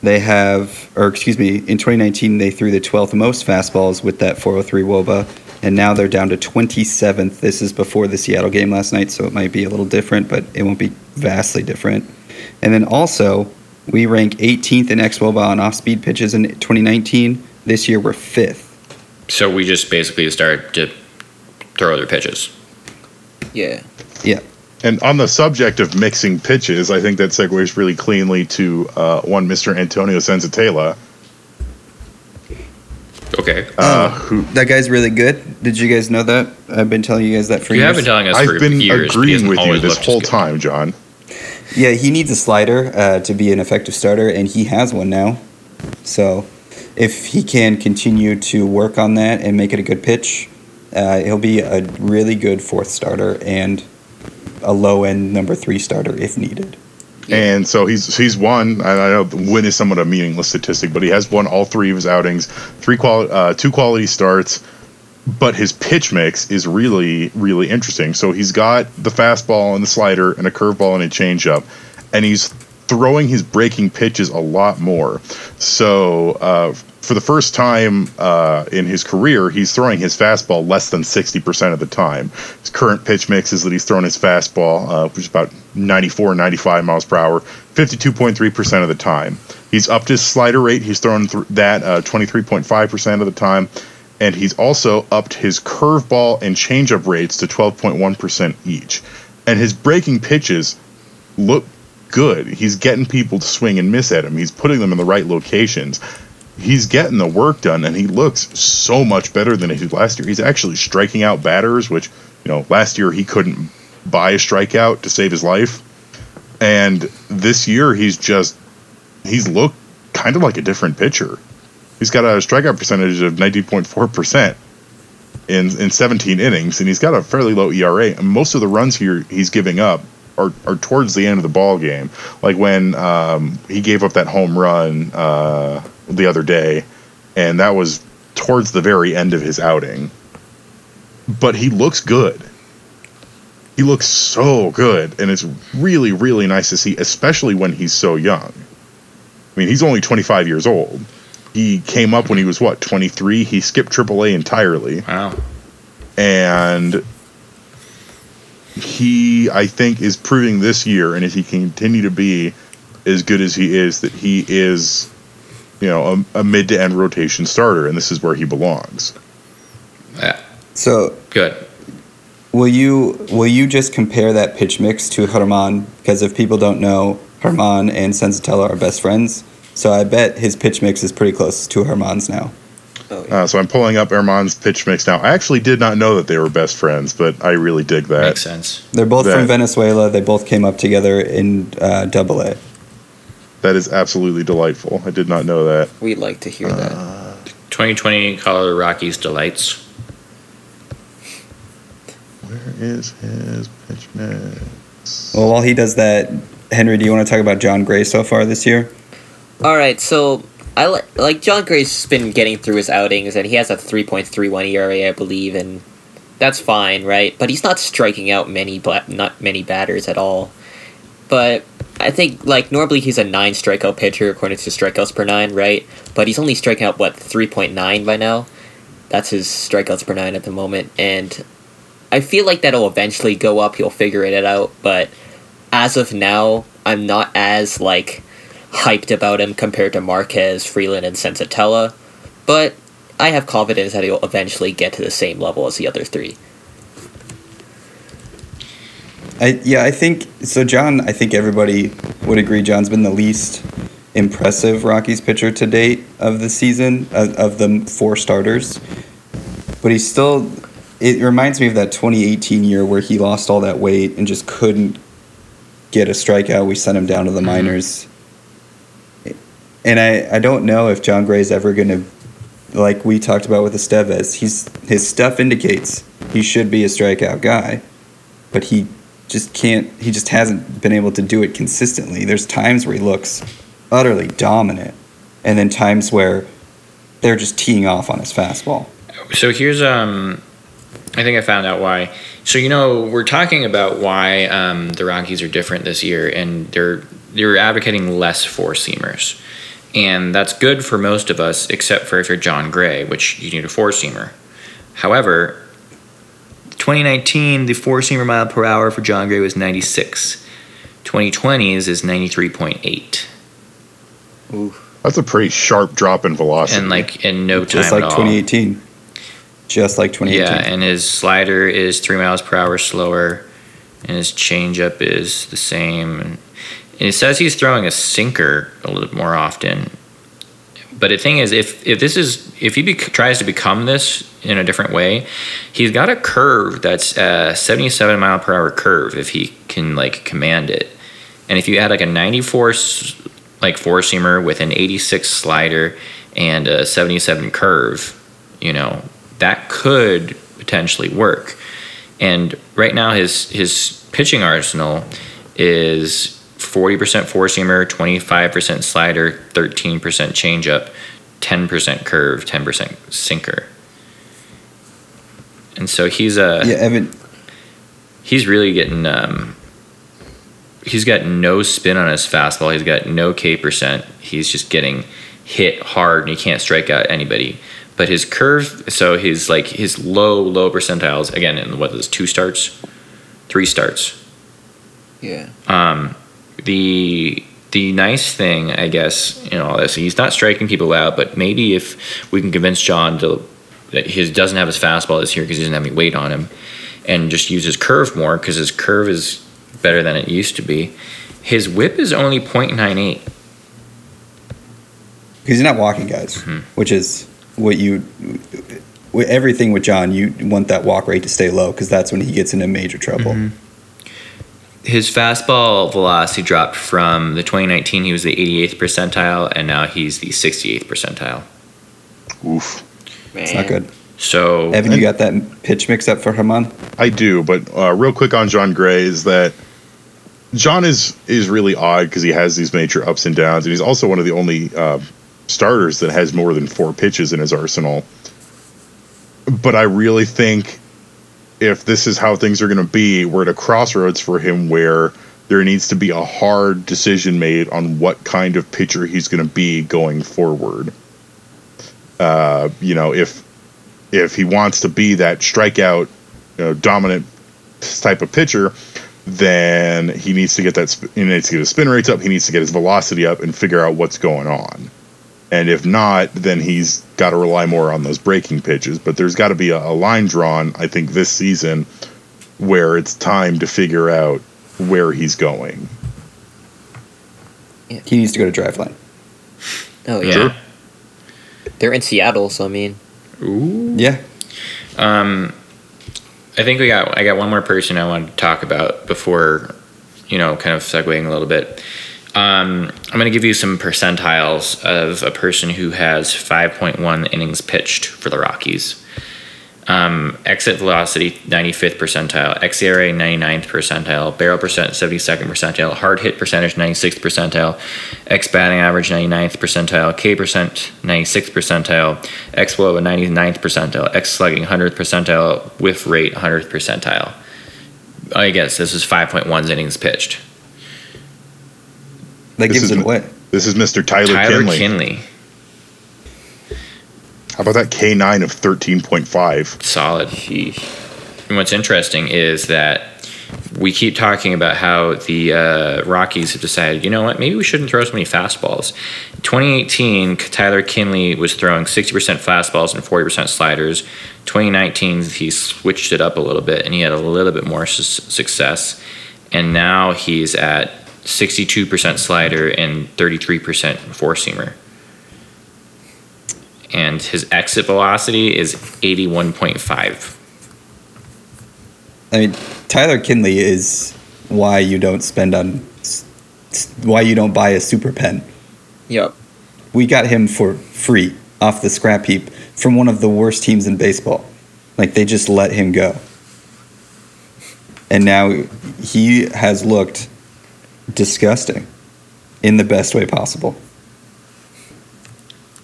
in 2019, they threw the 12th most fastballs with that 403 wOBA. And now they're down to 27th. This is before the Seattle game last night, so it might be a little different, but it won't be vastly different. And then also, we rank 18th in xWOBA on off-speed pitches in 2019. This year, we're 5th. So we just basically start to throw other pitches. Yeah. Yeah. And on the subject of mixing pitches, I think that segues really cleanly to one Mr. Antonio Senzatela. Okay. That guy's really good. Did you guys know that? I've been telling you guys that for years. You have been telling us for years. I've been agreeing with you this whole time, John. Yeah, he needs a slider to be an effective starter, and he has one now. So if he can continue to work on that and make it a good pitch, he'll be a really good fourth starter and a low-end number 3 starter if needed. Yeah. And so he's won. I know win is somewhat a meaningless statistic, but he has won all three of his outings, two quality starts. But his pitch mix is really, really interesting. So he's got the fastball and the slider and a curveball and a changeup, and he's throwing his breaking pitches a lot more. So for the first time in his career, he's throwing his fastball less than 60% of the time. His current pitch mix is that he's throwing his fastball, which is about 94, 95 miles per hour, 52.3% of the time. He's upped his slider rate. He's throwing that 23.5% of the time. And he's also upped his curveball and changeup rates to 12.1% each. And his breaking pitches look good. He's getting people to swing and miss at him. He's putting them in the right locations. He's getting the work done, and he looks so much better than he did last year. He's actually striking out batters, which, you know, last year he couldn't buy a strikeout to save his life. And this year he's looked kind of like a different pitcher. He's got a strikeout percentage of 19.4% in 17 innings, and he's got a fairly low ERA. And most of the runs here he's giving up are towards the end of the ball game, like when he gave up that home run the other day, and that was towards the very end of his outing. But he looks good. He looks so good, and it's really, really nice to see, especially when he's so young. I mean, he's only 25 years old. He came up when he was, 23? He skipped AAA entirely. Wow. And he, I think, is proving this year, and if he can continue to be as good as he is, that he is, a mid-to-end rotation starter, and this is where he belongs. Yeah. So good. Will you just compare that pitch mix to Germán? Because if people don't know, Germán and Senzatela are best friends. So I bet his pitch mix is pretty close to Germán's now. Oh, yeah. So I'm pulling up Germán's pitch mix now. I actually did not know that they were best friends, but I really dig that. Makes sense. They're both from Venezuela. They both came up together in AA. That is absolutely delightful. I did not know that. We'd like to hear that. 2020 Colorado Rockies delights. Where is his pitch mix? Well, while he does that, Henry, do you want to talk about John Gray so far this year? All right, so I like John Gray's been getting through his outings, and he has a 3.31 ERA, I believe, and that's fine, right? But he's not striking out not many batters at all. But I think normally he's a 9 strikeout pitcher according to strikeouts per 9, right? But he's only striking out 3.9 by now. That's his strikeouts per 9 at the moment, and I feel like that'll eventually go up. He'll figure it out, but as of now, I'm not as hyped about him compared to Marquez, Freeland, and Senzatela, but I have confidence that he'll eventually get to the same level as the other three. I think so. John, I think everybody would agree John's been the least impressive Rockies pitcher to date of the season, of the four starters, but he's still, it reminds me of that 2018 year where he lost all that weight and just couldn't get a strikeout. We sent him down to the minors. And I don't know if John Gray's ever going to, like we talked about with Estevez, his stuff indicates he should be a strikeout guy, but he just can't. He just hasn't been able to do it consistently. There's times where he looks utterly dominant, and then times where they're just teeing off on his fastball. So here's I think I found out why. So we're talking about why the Rockies are different this year, and they're advocating less four-seamers. And that's good for most of us, except for if you're John Gray, which you need a four-seamer. However, 2019, the four-seamer mile per hour for John Gray was 96. 2020's is 93.8. Ooh. That's a pretty sharp drop in velocity. And in no time at all. Just like 2018. Yeah, and his slider is 3 miles per hour slower, and his changeup is the same. And it says he's throwing a sinker a little more often. But the thing is, if he tries to become this in a different way, he's got a curve that's a 77 mile per hour curve if he can command it. And if you add a 94 four seamer with an 86 slider and a 77 curve, that could potentially work. And right now his pitching arsenal is 40% four-seamer, 25% slider, 13% changeup, 10% curve, 10% sinker. And so he's a he's really getting he's got no spin on his fastball. He's got no K percent. He's just getting hit hard, and he can't strike out anybody. But his curve, so he's like his low percentiles again in what is three starts. Yeah. The nice thing, I guess, in all this, he's not striking people out, but maybe if we can convince John that he doesn't have his fastball this year because he doesn't have any weight on him, and just use his curve more because his curve is better than it used to be, his whip is only .98. Because he's not walking guys, mm-hmm. which is what you – everything with John, you want that walk rate to stay low because that's when he gets into major trouble. Mm-hmm. His fastball velocity dropped from the 2019, he was the 88th percentile, and now he's the 68th percentile. Oof. Man. It's not good. So, Evan, you got that pitch mix up for Herman? I do, but real quick on John Gray is that John is really odd because he has these major ups and downs, and he's also one of the only starters that has more than four pitches in his arsenal. But I really think if this is how things are going to be, we're at a crossroads for him where there needs to be a hard decision made on what kind of pitcher he's going to be going forward. You know, if he wants to be that strikeout, you know, dominant type of pitcher, then he needs to get that. He needs to get his spin rates up. He needs to get his velocity up and figure out what's going on. And if not, then he's got to rely more on those breaking pitches. But there's got to be a line drawn, I think, this season where it's time to figure out where he's going. Yeah. He needs to go to Driveline. Oh, yeah. Sure. They're in Seattle, so I mean. Ooh. Yeah. I think I got one more person I wanted to talk about before, you know, kind of segueing a little bit. I'm going to give you some percentiles of a person who has 5.1 innings pitched for the Rockies. Exit velocity, 95th percentile. xERA, 99th percentile. Barrel percent, 72nd percentile. Hard hit percentage, 96th percentile. xBatting average, 99th percentile. K percent, 96th percentile. xWOBA, 99th percentile. xSlugging, 100th percentile. Whiff rate, 100th percentile. I guess this is 5.1 innings pitched. That gives it away. This is Mr. Tyler Kinley. How about that K9 of 13.5? Solid. And what's interesting is that we keep talking about how the Rockies have decided, you know what, maybe we shouldn't throw so many fastballs. In 2018, Tyler Kinley was throwing 60% fastballs and 40% sliders. 2019, he switched it up a little bit, and he had a little bit more success. And now he's at 62% slider and 33% four-seamer. And his exit velocity is 81.5. I mean, Tyler Kinley is why you don't buy a super pen. Yep. We got him for free off the scrap heap from one of the worst teams in baseball. Like, they just let him go. And now he has looked disgusting in the best way possible.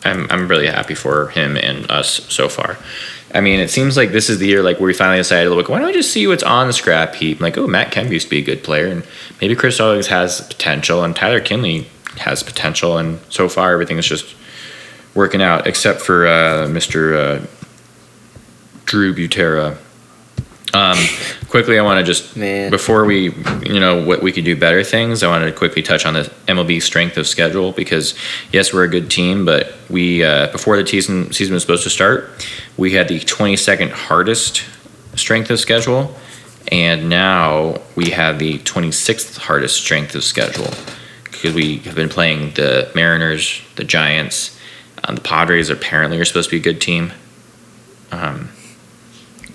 I'm really happy for him and us so far. I mean, it seems like this is the year like where we finally decided, look, why don't we just see what's on the scrap heap? Like, oh, Matt Kemp used to be a good player, and maybe Chris Owings has potential, and Tyler Kinley has potential, and so far everything is just working out, except for Mr. Drew Butera. Quickly, I want to just, before we, you know, what we could do better things, I wanted to quickly touch on the MLB strength of schedule because, yes, we're a good team, but we, before the season was supposed to start, we had the 22nd hardest strength of schedule, and now we have the 26th hardest strength of schedule because we have been playing the Mariners, the Giants, the Padres apparently are supposed to be a good team.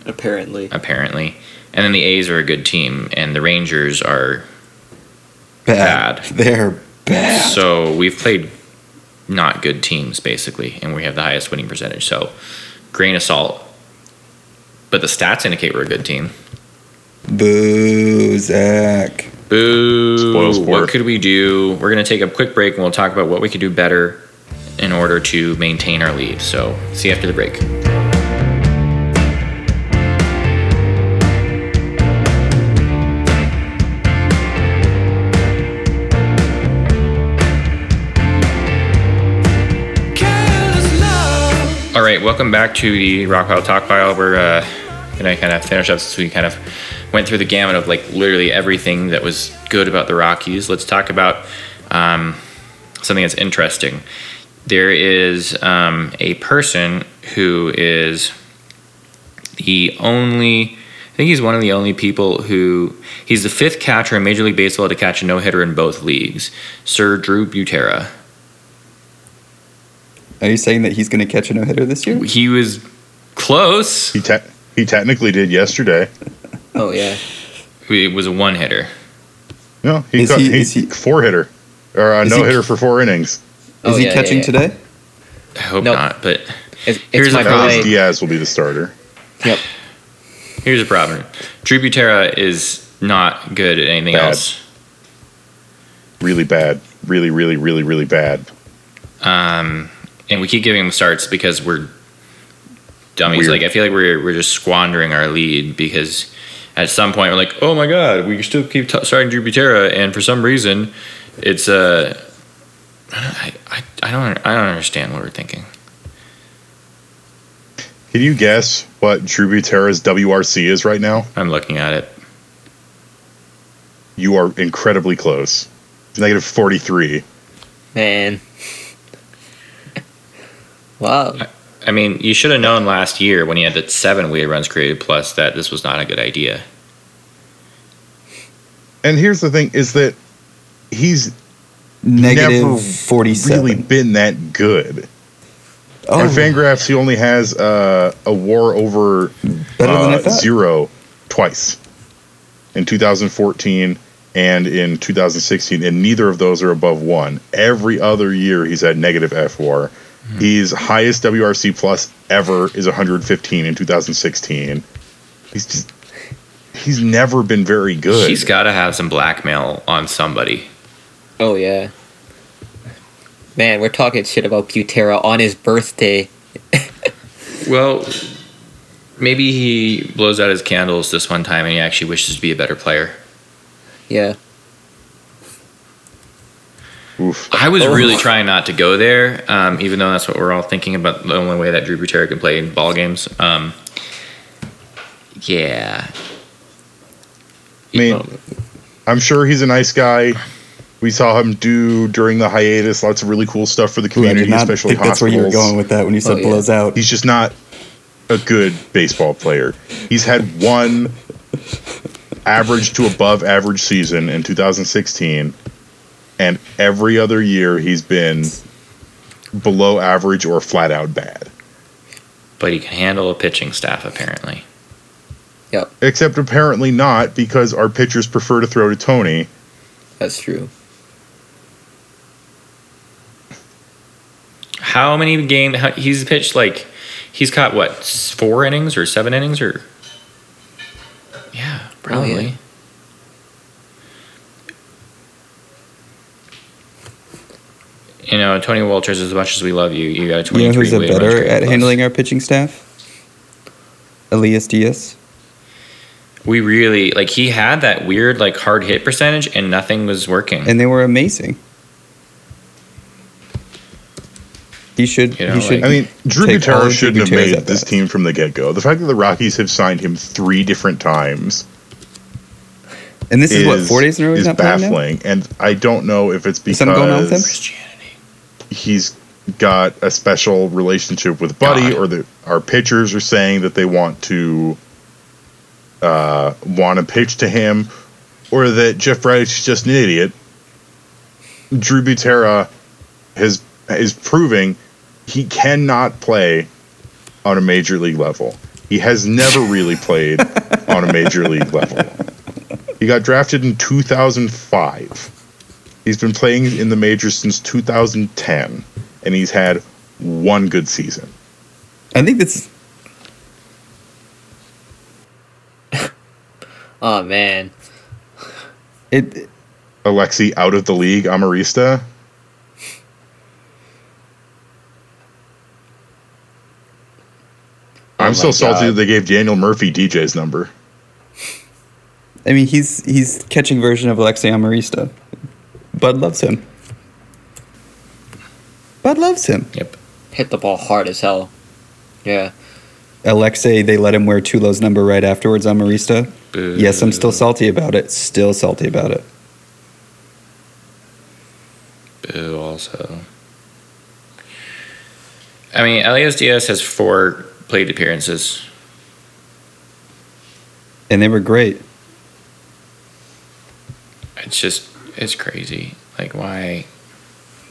Apparently. And then the A's are a good team, and the Rangers are bad. They're bad. So we've played not good teams, basically, and we have the highest winning percentage. So, grain of salt. But the stats indicate we're a good team. Boo, Zach. Boo. Spoil sport. What could we do? We're going to take a quick break, and we'll talk about what we could do better in order to maintain our lead. So see you after the break. All right, welcome back to the Rock Pile Talk Pile. We're going to kind of finish up since we kind of went through the gamut of like literally everything that was good about the Rockies. Let's talk about something that's interesting. There is a person who is the only, I think he's one of the only people who, he's the fifth catcher in Major League Baseball to catch a no-hitter in both leagues, Sir Drew Butera. Are you saying that he's going to catch a no-hitter this year? He was close. He technically did yesterday. Oh, yeah. It was a one-hitter. No, he's four-hitter. Or a no-hitter for four innings. Is he catching today? I hope not, but here's my problem. Carlos Diaz will be the starter. Yep. Here's a problem. Drew Butera is not good at anything else. Really bad. Really, really, really, really bad. And we keep giving him starts because we're dummies. Weird. Like I feel like we're just squandering our lead because at some point we're like, oh my god, we still keep starting Drew Butera, and for some reason it's I don't understand what we're thinking. Can you guess what Drew Butera's WRC is right now? I'm looking at it. You are incredibly close. Negative -43. Man. Wow. I mean, you should have known last year when he had that 7 weighted runs created plus that this was not a good idea. And here's the thing is that he's negative 47. Really been that good. Oh. On FanGraphs, he only has a WAR over zero twice, in 2014 and in 2016, and neither of those are above 1. Every other year, he's had negative FWAR. Mm-hmm. His highest WRC plus ever is 115 in 2016. He's never been very good. He's got to have some blackmail on somebody. Oh, yeah. Man, we're talking shit about Butera on his birthday. Well, maybe he blows out his candles this one time and he actually wishes to be a better player. Yeah. Oof. I was really trying not to go there, even though that's what we're all thinking about, the only way that Drew Butera can play in ball games. Yeah. I mean, I'm sure he's a nice guy. We saw him do, during the hiatus, lots of really cool stuff for the community, especially hospitals. That's where you were going with that when you said blows out. He's just not a good baseball player. He's had one average to above average season in 2016. And every other year, he's been below average or flat out bad. But he can handle a pitching staff, apparently. Yep. Except apparently not, because our pitchers prefer to throw to Tony. That's true. How many games? He's pitched like, he's caught what, 4 innings or 7 innings or? Yeah, probably. Oh, yeah. You know, Tony Walters, as much as we love you, you got a 23. You know who's better at handling our pitching staff? Elias Diaz. We really, like, he had that weird, like, hard hit percentage, and nothing was working. And they were amazing. He should, you know, I mean, Drew Butera shouldn't have made this team from the get-go. The fact that the Rockies have signed him 3 different times. And this is what, 4 days in a row he's not playing now? Is baffling, and I don't know if it's because... something going on with him? He's got a special relationship with Buddy, or our pitchers are saying that they want to pitch to him, or that Jeff Braddock's is just an idiot. Drew Butera is proving he cannot play on a major league level. He has never really played on a major league level. He got drafted in 2005. He's been playing in the majors since 2010, and he's had 1 good season. I think that's... Oh, man. It Alexi out of the league, Amarista. I'm so salty that they gave Daniel Murphy DJ's number. I mean, he's catching version of Alexi Amarista. Bud loves him. Bud loves him. Yep. Hit the ball hard as hell. Yeah. Alexei, they let him wear Tulo's number right afterwards on Marista. Boo. Yes, I'm still salty about it. Still salty about it. Boo also. I mean, Elias Diaz has 4 plate appearances. And they were great. It's just, it's crazy. Like, why?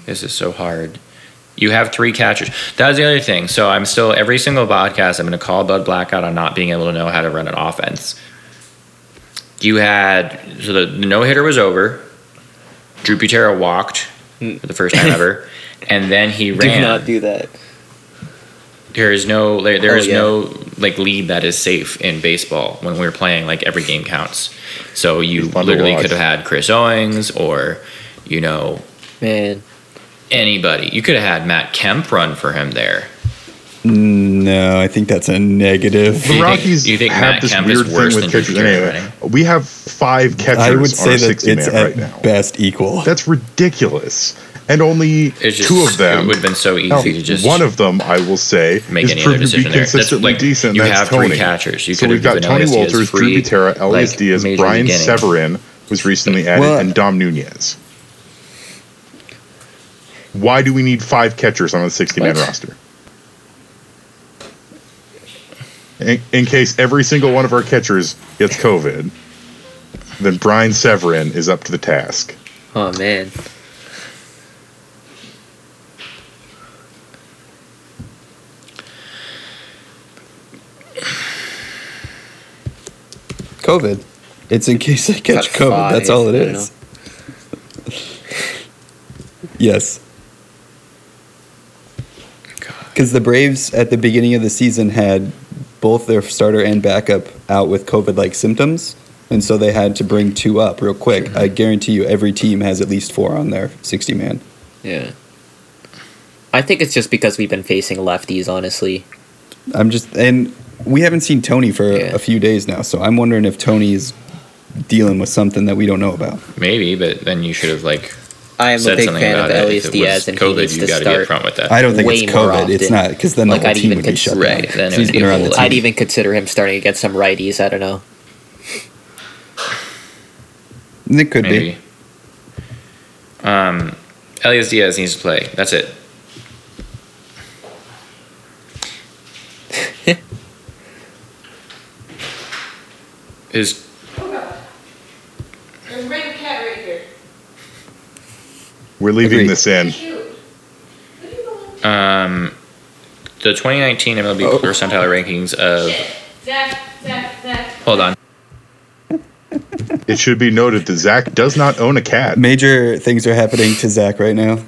This is so hard. You have 3 catchers. That's the other thing. So I'm still, every single podcast, I'm going to call Bud Black out on not being able to know how to run an offense. You had, so the no-hitter was over. Drew Butera walked for the first time ever. And then he ran. Do not do that. There is no lead that is safe in baseball when we're playing, like, every game counts. So you literally could have had Chris Owings or, you know. Man. Anybody. You could have had Matt Kemp run for him there. No, I think that's a negative. The Rockies have this weird thing with catchers. Anyway, we have 5 catchers. I would say that it's at best equal. That's ridiculous. And only 2 of them. It would have been so easy to just. One of them, I will say, make any other decision there. That's like decent. You have 3 catchers. So we've got Tony Walters, Drew Butera, Elias Diaz, Brian Severin was recently added, and Dom Nunez. Why do we need 5 catchers on a 60-man roster? In case every single one of our catchers gets COVID, then Brian Severin is up to the task. Oh, man. COVID. It's in case I catch COVID. That's all it is. Yes. Because the Braves at the beginning of the season had both their starter and backup out with COVID-like symptoms, and so they had to bring 2 up real quick. Mm-hmm. I guarantee you every team has at least 4 on their 60-man. Yeah. I think it's just because we've been facing lefties, honestly. And we haven't seen Tony for a few days now, so I'm wondering if Tony's dealing with something that we don't know about. Maybe, but then you should have, like... I am a big fan of Elias Diaz, and he needs to start. I don't think it's COVID. It's not, because then the team would be shut down. I'd even consider him starting against some righties. I don't know. It could be. Elias Diaz needs to play. That's it. Is. We're leaving this in. The 2019 MLB percentile rankings of... Zach. Hold on. It should be noted that Zach does not own a cat. Major things are happening to Zach right now.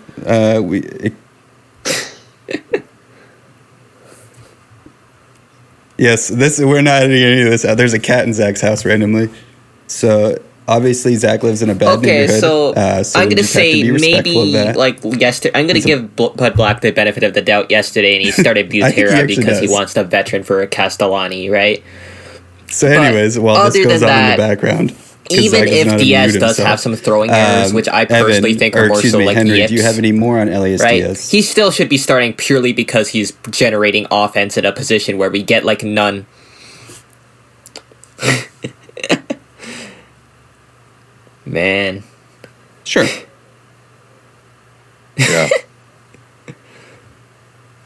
Yes, we're not editing any of this out. There's a cat in Zach's house randomly. So... Obviously, Zach lives in a bad neighborhood. So I'm going to say I'm going to give Bud Black the benefit of the doubt yesterday, and he started Butera because he wants the veteran for Castellani, right? So anyways, this goes on in the background. Even if Diaz does have some throwing errors, which I personally think are more so like Henry, yips, do you have any more on Elias Diaz? He still should be starting purely because he's generating offense in a position where we get, like, none. Man. Sure. Yeah.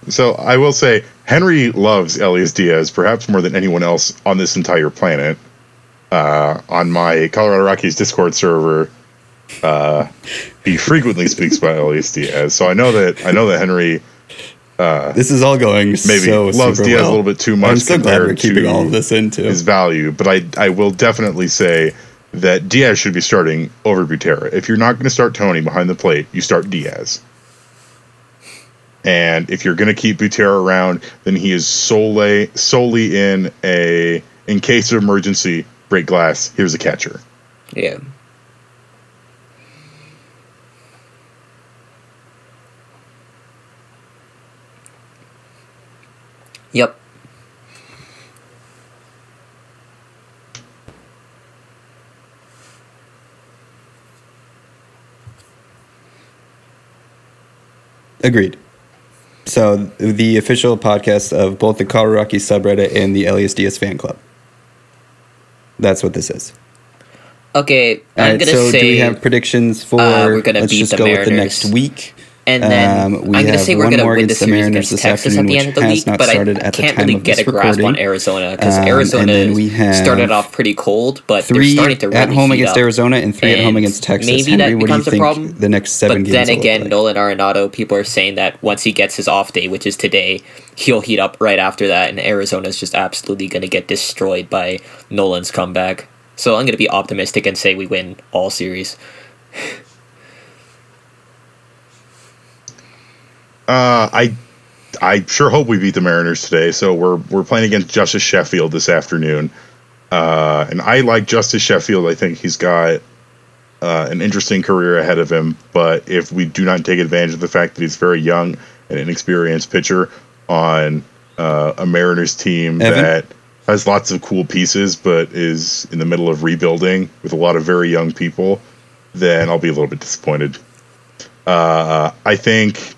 So I will say, Henry loves Elias Diaz perhaps more than anyone else on this entire planet. On my Colorado Rockies Discord server, he frequently speaks about Elias Diaz. So I know that Henry. This is all going maybe so loves Diaz a little bit too much. I'm so glad we're keeping all of this into his value, but I will definitely say that Diaz should be starting over Butera. If you're not going to start Tony behind the plate, you start Diaz. And if you're going to keep Butera around, then he is solely in a, in case of emergency, break glass, here's a catcher. Yeah. Yep. Agreed. So the official podcast of both the Colorado Rockies subreddit and the LESDS fan club. That's what this is. Okay, I'm right, gonna so say. So do we have predictions for? We're gonna let's beat just the go Mariners with the next week, and then I'm gonna say we're gonna win the series against Texas at the end of the week. But I can't really get a grasp on Arizona because Arizona started off pretty cold, but they're starting to really at home against Arizona and three at home against Texas. Maybe that becomes a problem. The next 7 games. But then again, Nolan Arenado, people are saying that once he gets his off day, which is today, he'll heat up right after that, and Arizona's just absolutely gonna get destroyed by Nolan's comeback. So I'm going to be optimistic and say we win all series. I sure hope we beat the Mariners today. So we're playing against Justice Sheffield this afternoon, and I like Justice Sheffield. I think he's got an interesting career ahead of him. But if we do not take advantage of the fact that he's very young and inexperienced pitcher on a Mariners team that has lots of cool pieces, but is in the middle of rebuilding with a lot of very young people, then I'll be a little bit disappointed. I think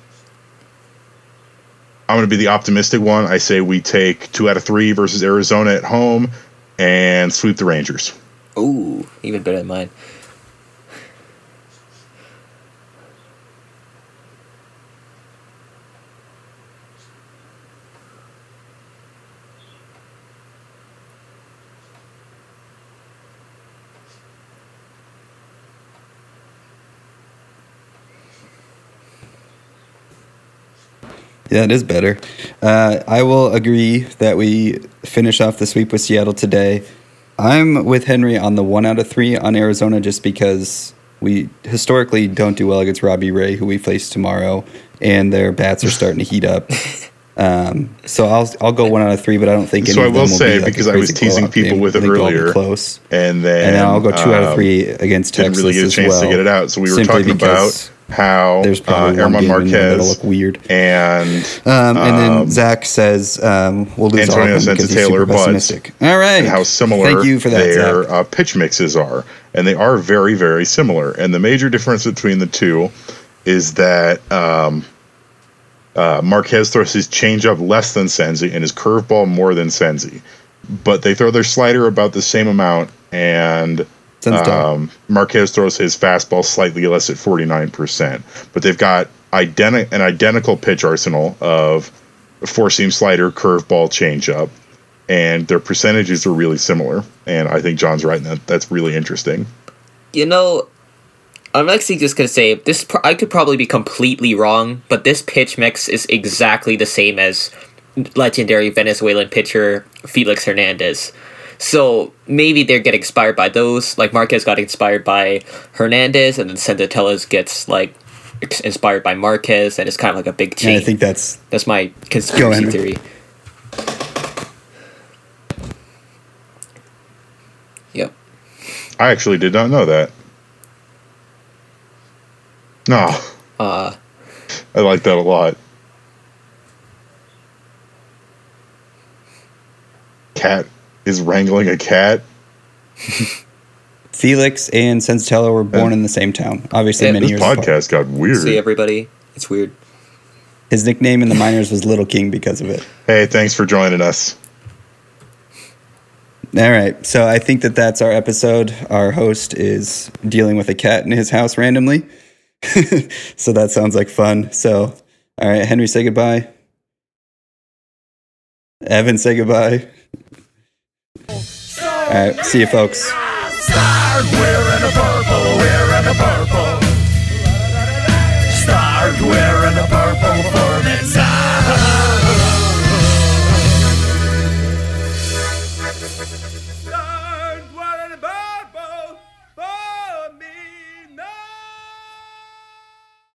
I'm going to be the optimistic one. I say we take 2 out of 3 versus Arizona at home and sweep the Rangers. Ooh, even better than mine. Yeah, it is better. I will agree that we finish off the sweep with Seattle today. I'm with Henry on the 1 out of 3 on Arizona just because we historically don't do well against Robbie Ray, who we face tomorrow, and their bats are starting to heat up. So I'll go 1 out of 3, but I don't think any so of them will be. So I will say, because I was teasing people with it earlier, close. And then I'll go 2 out of 3 against Texas as well. Didn't really get a chance to get it out, so we were talking about how German Marquez look weird, and then Zach says we'll lose Antonio Senzatela, but all right, and how similar thank you for that, their pitch mixes are, and they are very, very similar. And the major difference between the two is that Marquez throws his changeup less than Senzi and his curveball more than Senzi, but they throw their slider about the same amount, and Marquez throws his fastball slightly less at 49%, but they've got an identical pitch arsenal of four-seam slider, curveball, changeup, and their percentages are really similar. And I think John's right, and that's really interesting. You know, I'm actually just gonna say this. I could probably be completely wrong, but this pitch mix is exactly the same as legendary Venezuelan pitcher Felix Hernandez. So maybe they get inspired by those. Like Marquez got inspired by Hernandez, and then Senzatela gets like inspired by Marquez, and it's kind of like a big chain. And I think that's my conspiracy theory. Yep. I actually did not know that. No. I like that a lot. Cat is wrangling a cat. Felix and Senzatela were born in the same town. Obviously, many years ago. This podcast got weird. See, everybody, it's weird. His nickname in the minors was Little King because of it. Hey, thanks for joining us. All right, so I think that's our episode. Our host is dealing with a cat in his house randomly. So that sounds like fun. So, all right, Henry, say goodbye. Evan, say goodbye. All right, see you folks. Start wearing a purple, wearing a purple. Start wearing a purple for the time.